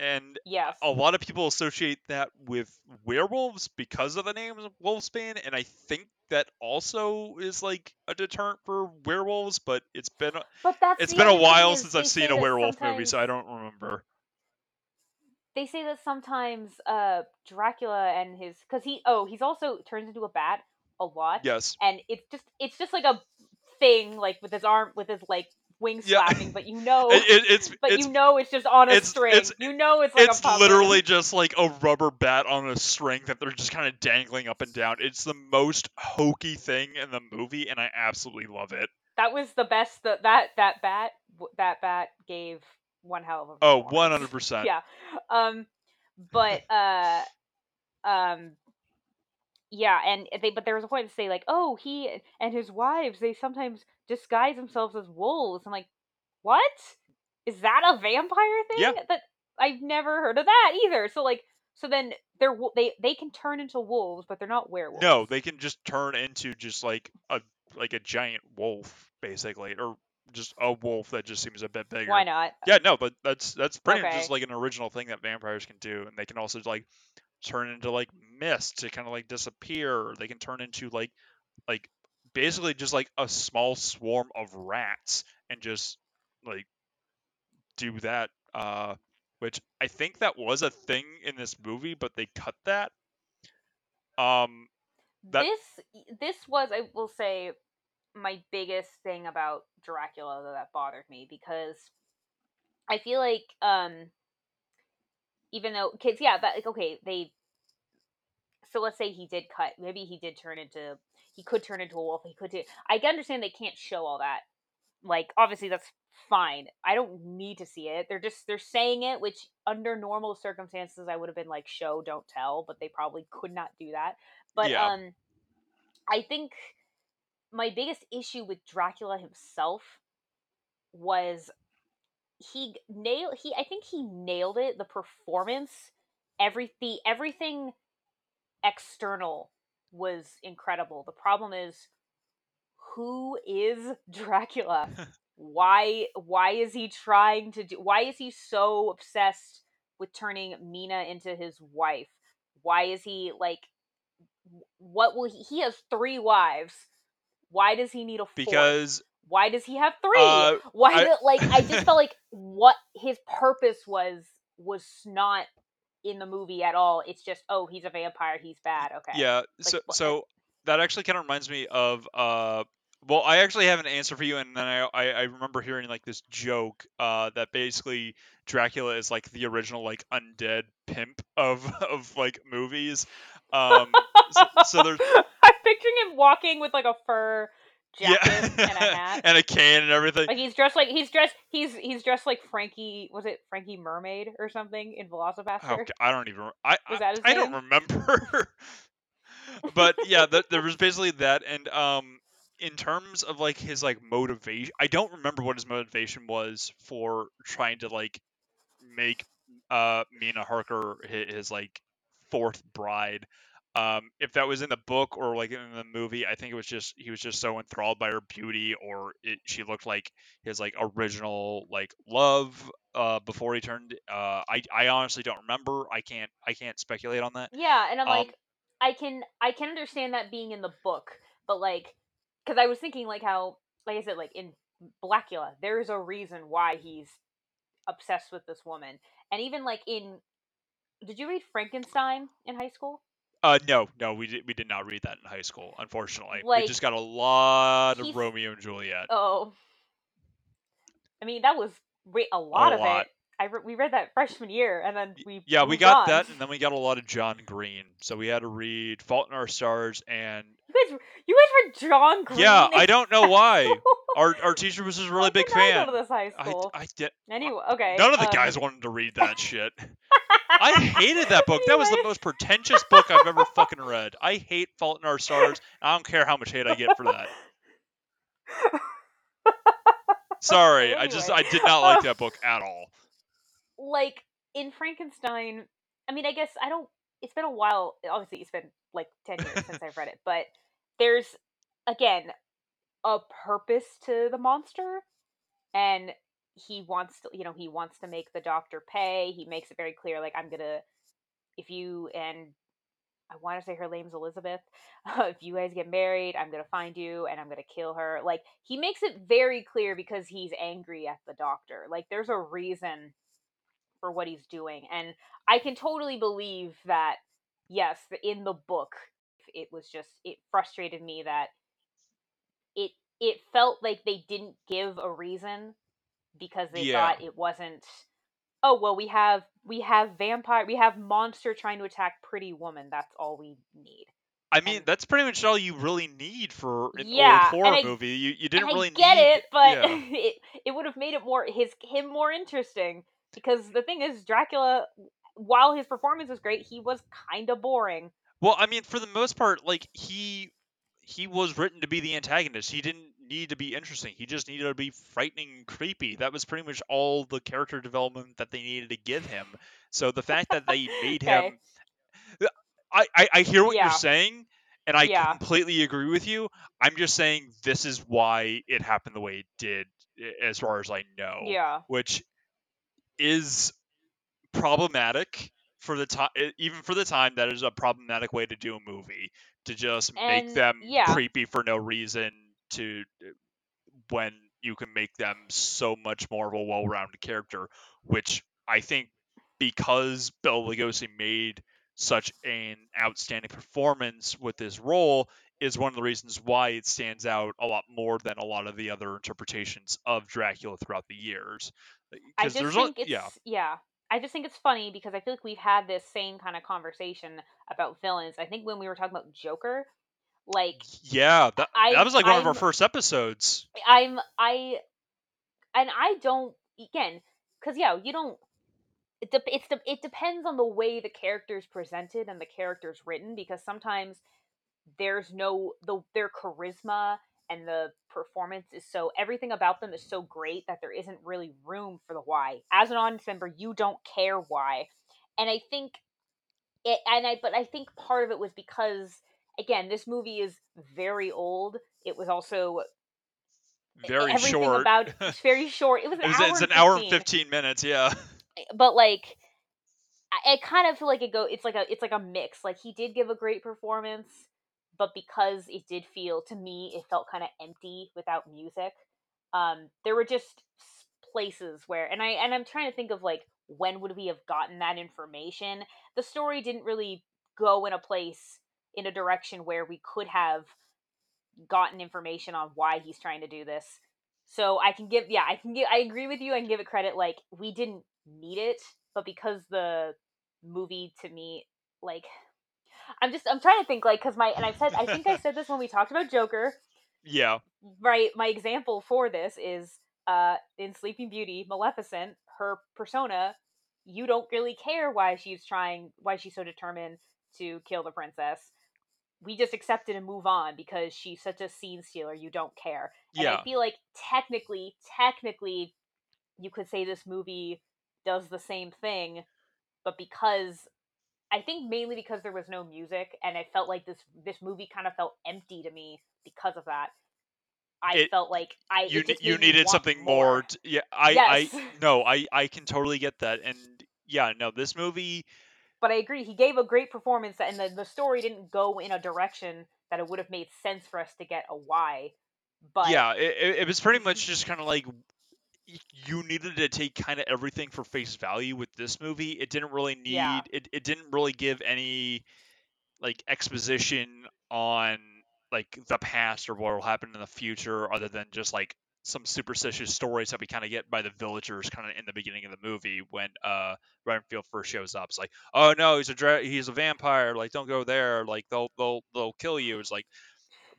and a lot of people associate that with werewolves because of the name wolfsbane, and I think that also is like a deterrent for werewolves, but it's been a while since I've seen a werewolf movie, so I don't remember. They say that sometimes Dracula and he's also turns into a bat, a lot. Yes. And it's just like a thing, like with his arm, with his like wings flapping, but you know, it's just on a string. It's like it's literally just like a rubber bat on a string that they're just kind of dangling up and down. It's the most hokey thing in the movie, and I absolutely love it. That was the best. That bat gave one hell of a. Oh, 100%. Yeah. Yeah, but there was a point to say like, oh, he and his wives, they sometimes disguise themselves as wolves. I'm like, what? Is that a vampire thing? Yeah. That I've never heard of that either. So like, so then they can turn into wolves, but they're not werewolves. No, they can just turn into just like a giant wolf basically, or just a wolf that just seems a bit bigger. Why not? Yeah, no, but that's pretty much just like an original thing that vampires can do, and they can also like turn into like mist to kind of like disappear, or they can turn into like basically just like a small swarm of rats and just like do that, which I think that was a thing in this movie, but they cut that. This was, I will say, my biggest thing about Dracula that bothered me, because I feel like even though kids, so let's say he did cut. Maybe he could turn into a wolf. He could do. I understand they can't show all that. Like, obviously that's fine. I don't need to see it. They're saying it, which under normal circumstances I would have been like, show, don't tell. But they probably could not do that. But yeah. I think my biggest issue with Dracula himself was I think he nailed it. The performance, everything external was incredible. The problem is, who is Dracula? Why is he trying to do? Why is he so obsessed with turning Mina into his wife? Why is he like? What will he has 3 wives? Why does he need a 4th? Because. Why does he have 3? I just felt like what his purpose was not in the movie at all. It's just, oh, he's a vampire, he's bad. Okay. Yeah. Like, so that actually kind of reminds me of I actually have an answer for you, and then I remember hearing like this joke that basically Dracula is like the original like undead pimp of like movies. So there's I'm picturing him walking with like a fur jacket and a hat and a cane and everything. Like he's dressed like Frankie. Was it Frankie Mermaid or something in Velocipaster? Okay, I don't even. I don't remember. But yeah, there was basically that, and in terms of like his like motivation, I don't remember what his motivation was for trying to like make Mina Harker his like 4th bride. If that was in the book or like in the movie, I think it was just he was just so enthralled by her beauty, or she looked like his like original like love before he turned. I honestly don't remember. I can't speculate on that. Yeah, and I'm like, I can understand that being in the book, but like, because I was thinking like how, like I said, like in Blackula, there is a reason why he's obsessed with this woman, and even like in, did you read Frankenstein in high school? No, we did not read that in high school, unfortunately. Like, we just got a lot of Romeo and Juliet. Oh, I mean that was a lot of it. We read that freshman year, and then we got that, and then we got a lot of John Green. So we had to read Fault in Our Stars, and you guys read John Green. Yeah, I don't know why. Our teacher was just a really big fan. I did not go to this high school. I did. Anyway, okay. None of the guys wanted to read that shit. I hated that book. That was the most pretentious book I've ever fucking read. I hate Fault in Our Stars. I don't care how much hate I get for that. Sorry, anyway. I did not like that book at all. Like, in Frankenstein, I mean, I guess it's been a while, obviously it's been like 10 years since I've read it, but there's, again, a purpose to the monster, and he wants to make the doctor pay. He makes it very clear, like, I want to say her name's Elizabeth. If you guys get married, I'm going to find you and I'm going to kill her. Like, he makes it very clear because he's angry at the doctor. Like, there's a reason for what he's doing. And I can totally believe that, yes, in the book, It was just, it frustrated me that it felt like they didn't give a reason, because they thought it wasn't, oh, well, we have monster trying to attack Pretty Woman. That's all we need. I mean, that's pretty much all you really need for an old horror movie. You didn't really need... I get it, but it would have made it more him more interesting. Because the thing is, Dracula, while his performance was great, he was kind of boring. Well, I mean, for the most part, like, he was written to be the antagonist. He didn't need to be interesting. He just needed to be frightening and creepy. That was pretty much all the character development that they needed to give him. So the fact that they made him... I hear what you're saying, and I completely agree with you. I'm just saying this is why it happened the way it did, as far as I know. Yeah. Which is problematic for the time, even for the time. That is a problematic way to do a movie, to just make them creepy for no reason, when you can make them so much more of a well-rounded character. Which I think, because Bela Lugosi made such an outstanding performance with this role, is one of the reasons why it stands out a lot more than a lot of the other interpretations of Dracula throughout the years. I just think I just think it's funny, because I feel like we've had this same kind of conversation about villains. I think when we were talking about Joker, like, that was like one of our first episodes. I don't, again, because you don't. It depends on the way the character's presented and the character's written, because sometimes there's their charisma and the performance is so, everything about them is so great that there isn't really room for the why. As an audience member, you don't care why. And I think I think part of it was because, again, this movie is very old. It was also very short. It's very short. It was an hour and 15 minutes, But like, I kind of feel like it's like a mix. Like, he did give a great performance, but because it did feel, to me, it felt kind of empty without music. There were just places where, and I'm trying to think of, like, when would we have gotten that information? The story didn't really go in a direction where we could have gotten information on why he's trying to do this. So I agree with you. I can give it credit. Like, we didn't need it, but because the movie, to me, like, I'm trying to think, like, because I think I said this when we talked about Joker. Yeah. Right. My example for this is in Sleeping Beauty, Maleficent, her persona. You don't really care why she's so determined to kill the princess. We just accept it and move on because she's such a scene stealer. You don't care. And I feel like technically, you could say this movie does the same thing, but mainly because there was no music, and I felt like this movie kind of felt empty to me because of that. You needed something more. I can totally get that, and this movie. But I agree, he gave a great performance, and the story didn't go in a direction that it would have made sense for us to get a why. But it was pretty much just kind of like, you needed to take kind of everything for face value with this movie. It didn't really need, it didn't really give any, like, exposition on, like, the past or what will happen in the future, other than just, like, some superstitious stories that we kind of get by the villagers kind of in the beginning of the movie when Renfield first shows up. It's like, oh no, he's a vampire. Like, don't go there. Like, they'll kill you. It's like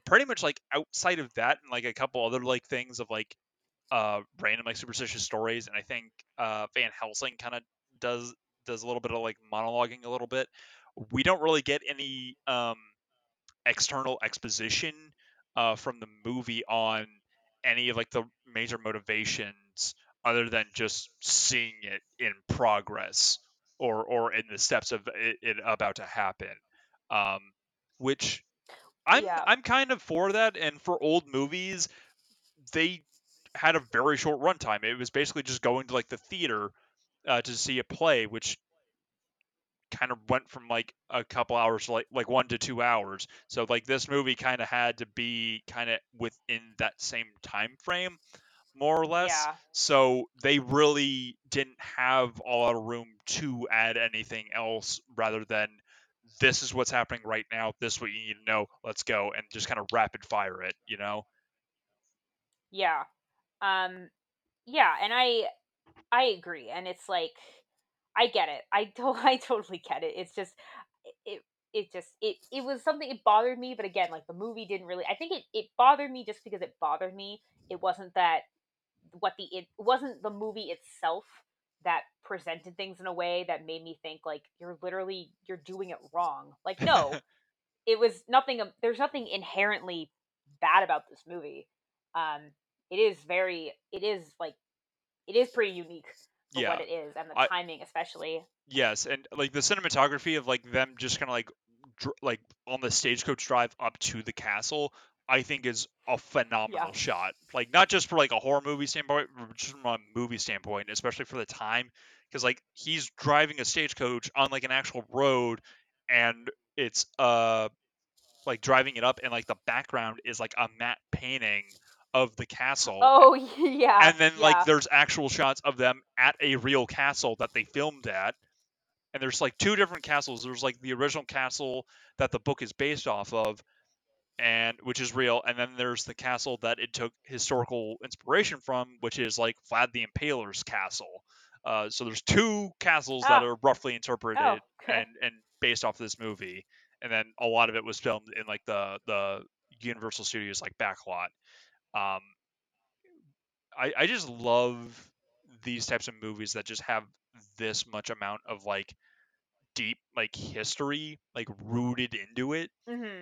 pretty much, like, outside of that and, like, a couple other, like, things of, like, random, like, superstitious stories, and I think Van Helsing kind of does a little bit of, like, monologuing a little bit. We don't really get any external exposition from the movie on any of, like, the major motivations other than just seeing it in progress or in the steps of it about to happen, which I'm kind of for that. And for old movies, they had a very short runtime. It was basically just going to, like, the theater to see a play, which kind of went from, like, a couple hours to, like 1 to 2 hours. So, like, this movie kind of had to be kind of within that same time frame, more or less. Yeah. So they really didn't have a lot of room to add anything else, rather than this is what's happening right now. This is what you need to know. Let's go. And just kind of rapid fire it, you know? Yeah. And I agree. And it's like, I get it. I totally get it. It's just, it was something, it bothered me. But again, like the movie didn't really, I think it bothered me just because it bothered me. It wasn't that, it wasn't the movie itself that presented things in a way that made me think like, you're doing it wrong. Like, no, it was nothing. There's nothing inherently bad about this movie. It is pretty unique for what it is, and the timing especially. Yes, and like the cinematography of like them just kind of like on the stagecoach drive up to the castle, I think is a phenomenal shot. Like not just for like a horror movie standpoint, but just from a movie standpoint, especially for the time, because like he's driving a stagecoach on like an actual road, and it's like driving it up, and like the background is like a matte painting of the castle. Oh yeah. And then like there's actual shots of them at a real castle that they filmed at. And there's like two different castles. There's like the original castle that the book is based off of, and which is real, and then there's the castle that it took historical inspiration from, which is like Vlad the Impaler's castle. So there's two castles that are roughly interpreted and based off this movie. And then a lot of it was filmed in like the Universal Studios like backlot. I just love these types of movies that just have this much amount of like deep like history like rooted into it. Mm-hmm.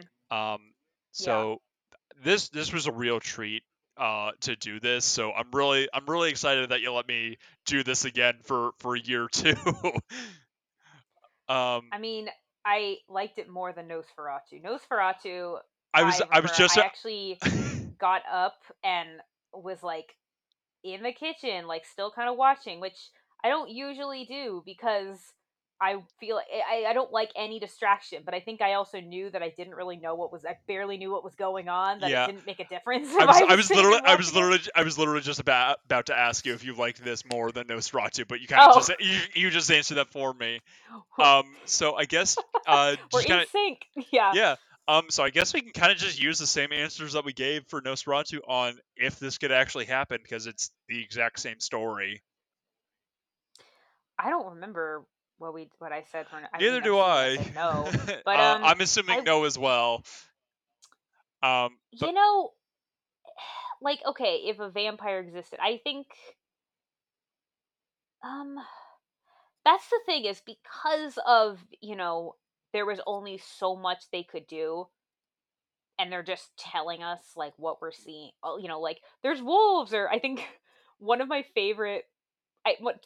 This was a real treat to do this. So I'm really excited that you let me do this again for year two. I mean, I liked it more than Nosferatu. Nosferatu. I actually got up and was like in the kitchen, like still kind of watching, which I don't usually do because I feel I don't like any distraction. But I think I also knew that I didn't really know I barely knew what was going on. That it didn't make a difference. I was literally just about to ask you if you liked this more than Nosferatu, but you kind of just answered that for me. So I guess we're in sync. Yeah. So I guess we can kind of just use the same answers that we gave for Nosferatu on if this could actually happen, because it's the exact same story. I don't remember what I said. Neither do I. No, but I'm assuming no as well. If a vampire existed, I think. That's the thing is because of there was only so much they could do, and they're just telling us like what we're seeing. Like there's wolves, or I think one of my favorite,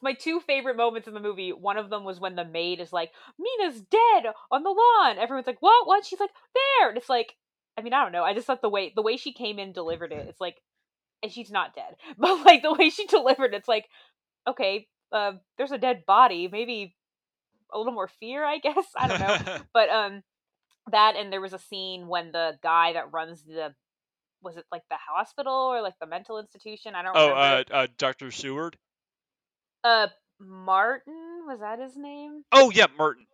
my two favorite moments in the movie. One of them was when the maid is like, "Mina's dead on the lawn." Everyone's like, "What? What?" She's like, "There." And it's like, I mean, I don't know. I just thought the way she came in and delivered it. It's like, and she's not dead, but like the way she delivered it, it's like, okay, there's a dead body, maybe. A little more fear, I guess. I don't know. But that, and there was a scene when the guy that runs was it like the hospital or like the mental institution? I don't remember. Dr. Seward? Martin? Was that his name? Oh yeah, Martin.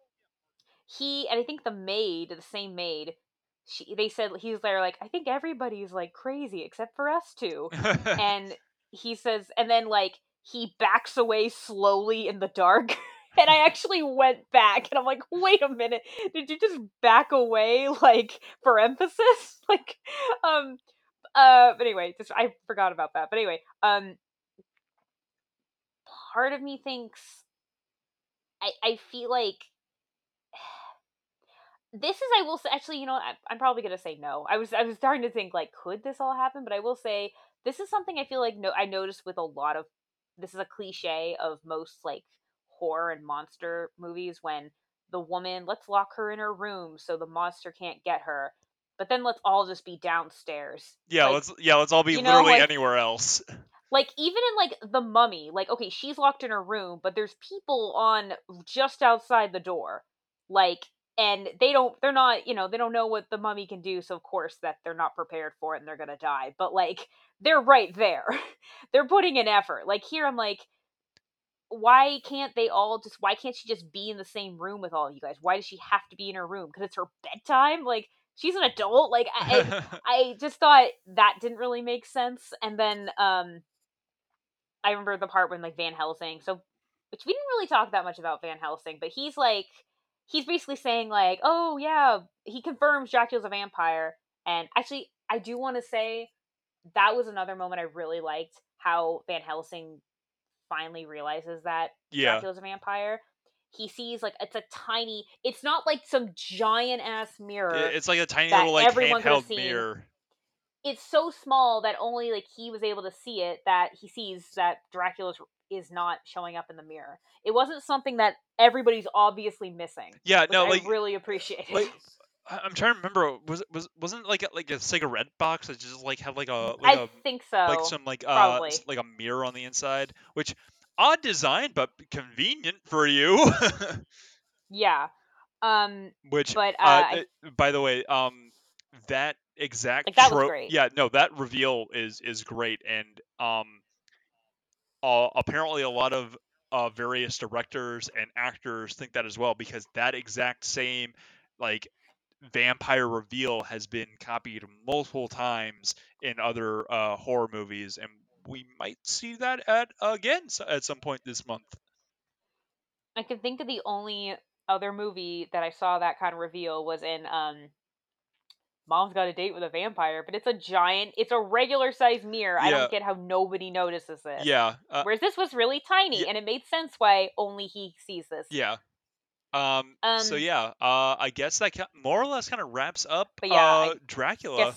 He, and I think the same maid, they said, he's there like, I think everybody's like crazy except for us two. And he says, and then like, he backs away slowly in the dark. And I actually went back, and I'm like, wait a minute, did you just back away, like, for emphasis? Like, but anyway, I forgot about that. But anyway, part of me thinks, I feel like, this is, I will say, actually, I'm probably going to say no. I was starting to think, like, could this all happen? But I will say, this is something I feel like I noticed with a lot of, this is a cliche of most, like, horror and monster movies, when the woman, let's lock her in her room so the monster can't get her, but then let's all just be downstairs. Let's all be literally like, anywhere else. Like even in like The Mummy, like okay, she's locked in her room, but there's people on just outside the door, like, and they don't know what the mummy can do, so of course that they're not prepared for it and they're gonna die. But like they're right there. They're putting in effort. Like here I'm like, why can't she just be in the same room with all of you guys? Why does she have to be in her room? Because it's her bedtime? Like, she's an adult. Like, I just thought that didn't really make sense. And then I remember the part when, like, Van Helsing, which we didn't really talk that much about Van Helsing, but he's like, he's basically saying, like, oh yeah, he confirms Dracula's a vampire. And actually, I do want to say that was another moment I really liked, how Van Helsing finally realizes that Dracula's a vampire. He sees, like, it's not like some giant ass mirror. It's like a tiny little, like, handheld mirror. It's so small that only, like, he was able to see it, that he sees that Dracula is not showing up in the mirror. It wasn't something that everybody's obviously missing. Yeah, no, like, I really appreciate it. Like, I'm trying to remember. Wasn't like a cigarette box that just like had like a like I a, think so like some like probably. Like a mirror on the inside, which odd design but convenient for you. Yeah. Which, but by the way, that exact like, that was great. Yeah, no, that reveal is great, and apparently a lot of various directors and actors think that as well, because that exact same like vampire reveal has been copied multiple times in other horror movies, and we might see that at some point this month. I can think of the only other movie that I saw that kind of reveal was in Mom's Got a Date with a Vampire, but it's a regular size mirror. Yeah. I don't get how nobody notices it. Yeah. Whereas this was really tiny, and it made sense why only he sees this. Yeah. So yeah, I guess that more or less kind of wraps up Dracula.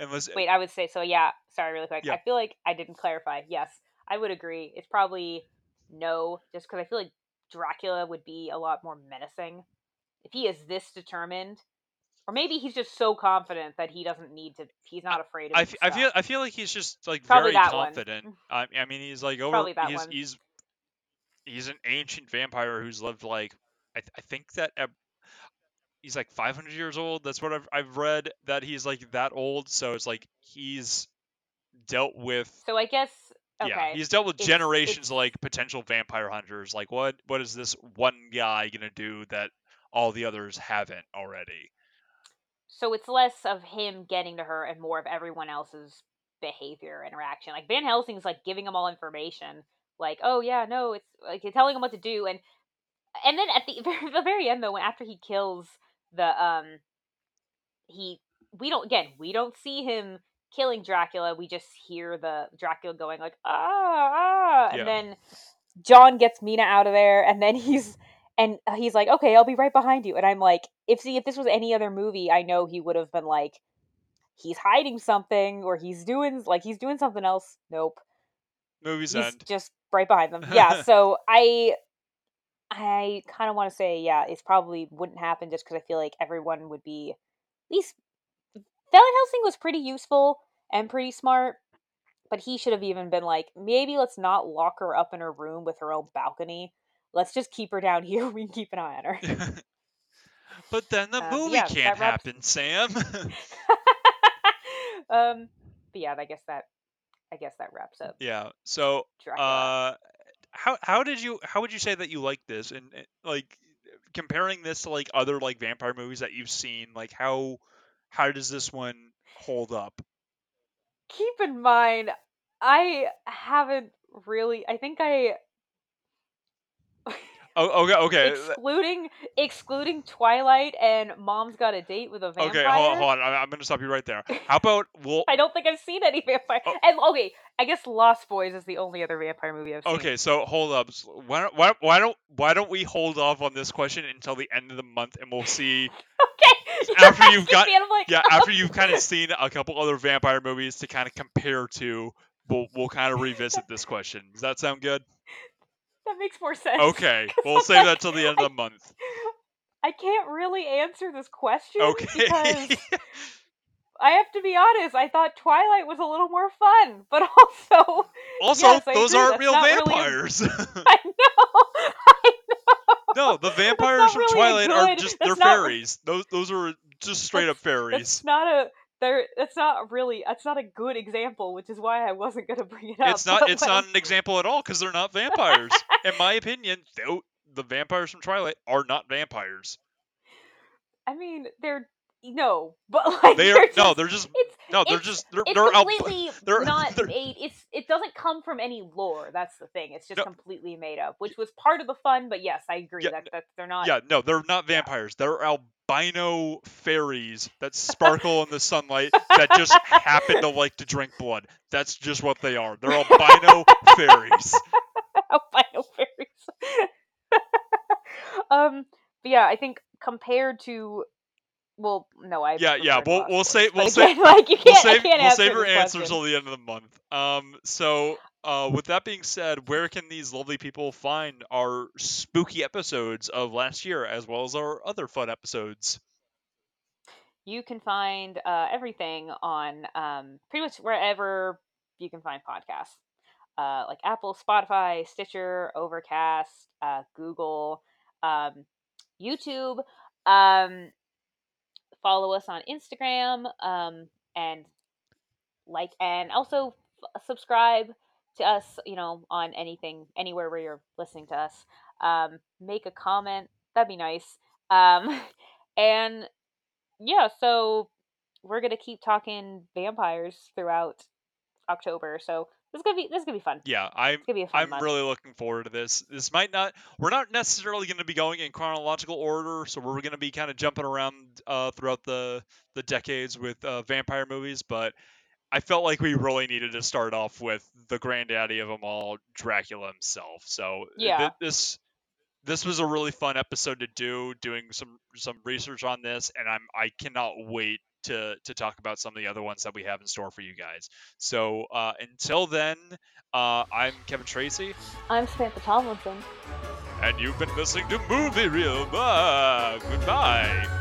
I would say so. Yeah, sorry, really quick. Yeah. I feel like I didn't clarify. Yes, I would agree. It's probably no, just because I feel like Dracula would be a lot more menacing if he is this determined, or maybe he's just so confident that he doesn't need to. He's not afraid of. I feel like he's just like probably very confident. I mean, he's like over. Probably that one. He's an ancient vampire who's lived like. I think that he's like 500 years old. That's what I've read, that he's like that old. So it's like he's dealt with. So I guess he's dealt with generations of like potential vampire hunters. Like what is this one guy gonna do that all the others haven't already? So it's less of him getting to her and more of everyone else's behavior interaction. Like Van Helsing's like giving them all information. Like oh yeah no it's like you're telling them what to do and. And then at the very end, though, after he kills the, we don't see him killing Dracula. We just hear the Dracula going like, ah, ah. Yeah. And then John gets Mina out of there. And then he's like, okay, I'll be right behind you. And I'm like, if this was any other movie, I know he would have been like, he's hiding something or he's doing something else. Nope. Movie's end. Just right behind them. Yeah. So I kind of want to say, yeah, it probably wouldn't happen just because I feel like everyone would be... At least, Van Helsing was pretty useful and pretty smart, but he should have even been like, maybe let's not lock her up in her room with her own balcony. Let's just keep her down here. We can keep an eye on her. But then the movie can't happen, Sam. But yeah, I guess that wraps up. Yeah, so... How would you say that you like this, and like comparing this to like other like vampire movies that you've seen, like how does this one hold up? Keep in mind, excluding Twilight and Mom's Got a Date with a Vampire. Okay, hold on. I'm gonna stop you right there. How about I don't think I've seen any vampire. Oh. And okay, I guess Lost Boys is the only other vampire movie I've seen. Okay, so hold up. Why don't we hold off on this question until the end of the month, and we'll see. Okay. After you've kind of seen a couple other vampire movies to kind of compare to, we'll kind of revisit this question. Does that sound good? That makes more sense. Okay, we'll save that till the end of the month. I can't really answer this question because I have to be honest. I thought Twilight was a little more fun, but also yes, those aren't real vampires. Really... I know. No, the vampires from Twilight are just—they're fairies. Those are just straight up fairies. It's not a. That's not a good example, which is why I wasn't going to bring it up. It's not an example at all, because they're not vampires. In my opinion, the vampires from Twilight are not vampires. I mean, it doesn't come from any lore. That's the thing. It's just completely made up, which was part of the fun. But yes, I agree that they're not. Yeah, no, they're not vampires. Yeah. They're albino fairies that sparkle in the sunlight that just happen to like to drink blood. That's just what they are. They're albino fairies. Albino fairies. But yeah, I think compared to. Well, no, I... Yeah, we'll save your answers till the end of the month. With that being said, where can these lovely people find our spooky episodes of last year, as well as our other fun episodes? You can find everything on pretty much wherever you can find podcasts. Like Apple, Spotify, Stitcher, Overcast, Google, YouTube, follow us on Instagram, and also subscribe to us, on anything, anywhere where you're listening to us. Make a comment. That'd be nice. So we're going to keep talking vampires throughout October. So this is gonna be fun. Yeah, I'm really looking forward to this. This might not. We're not necessarily going to be going in chronological order, so we're going to be kind of jumping around throughout the decades with vampire movies. But I felt like we really needed to start off with the granddaddy of them all, Dracula himself. So yeah, this was a really fun episode to do, doing some research on this, and I cannot wait to talk about some of the other ones that we have in store for you guys. So until then, I'm Kevin Tracy. I'm Samantha Tomlinson. And you've been listening to Movie Reel. Goodbye.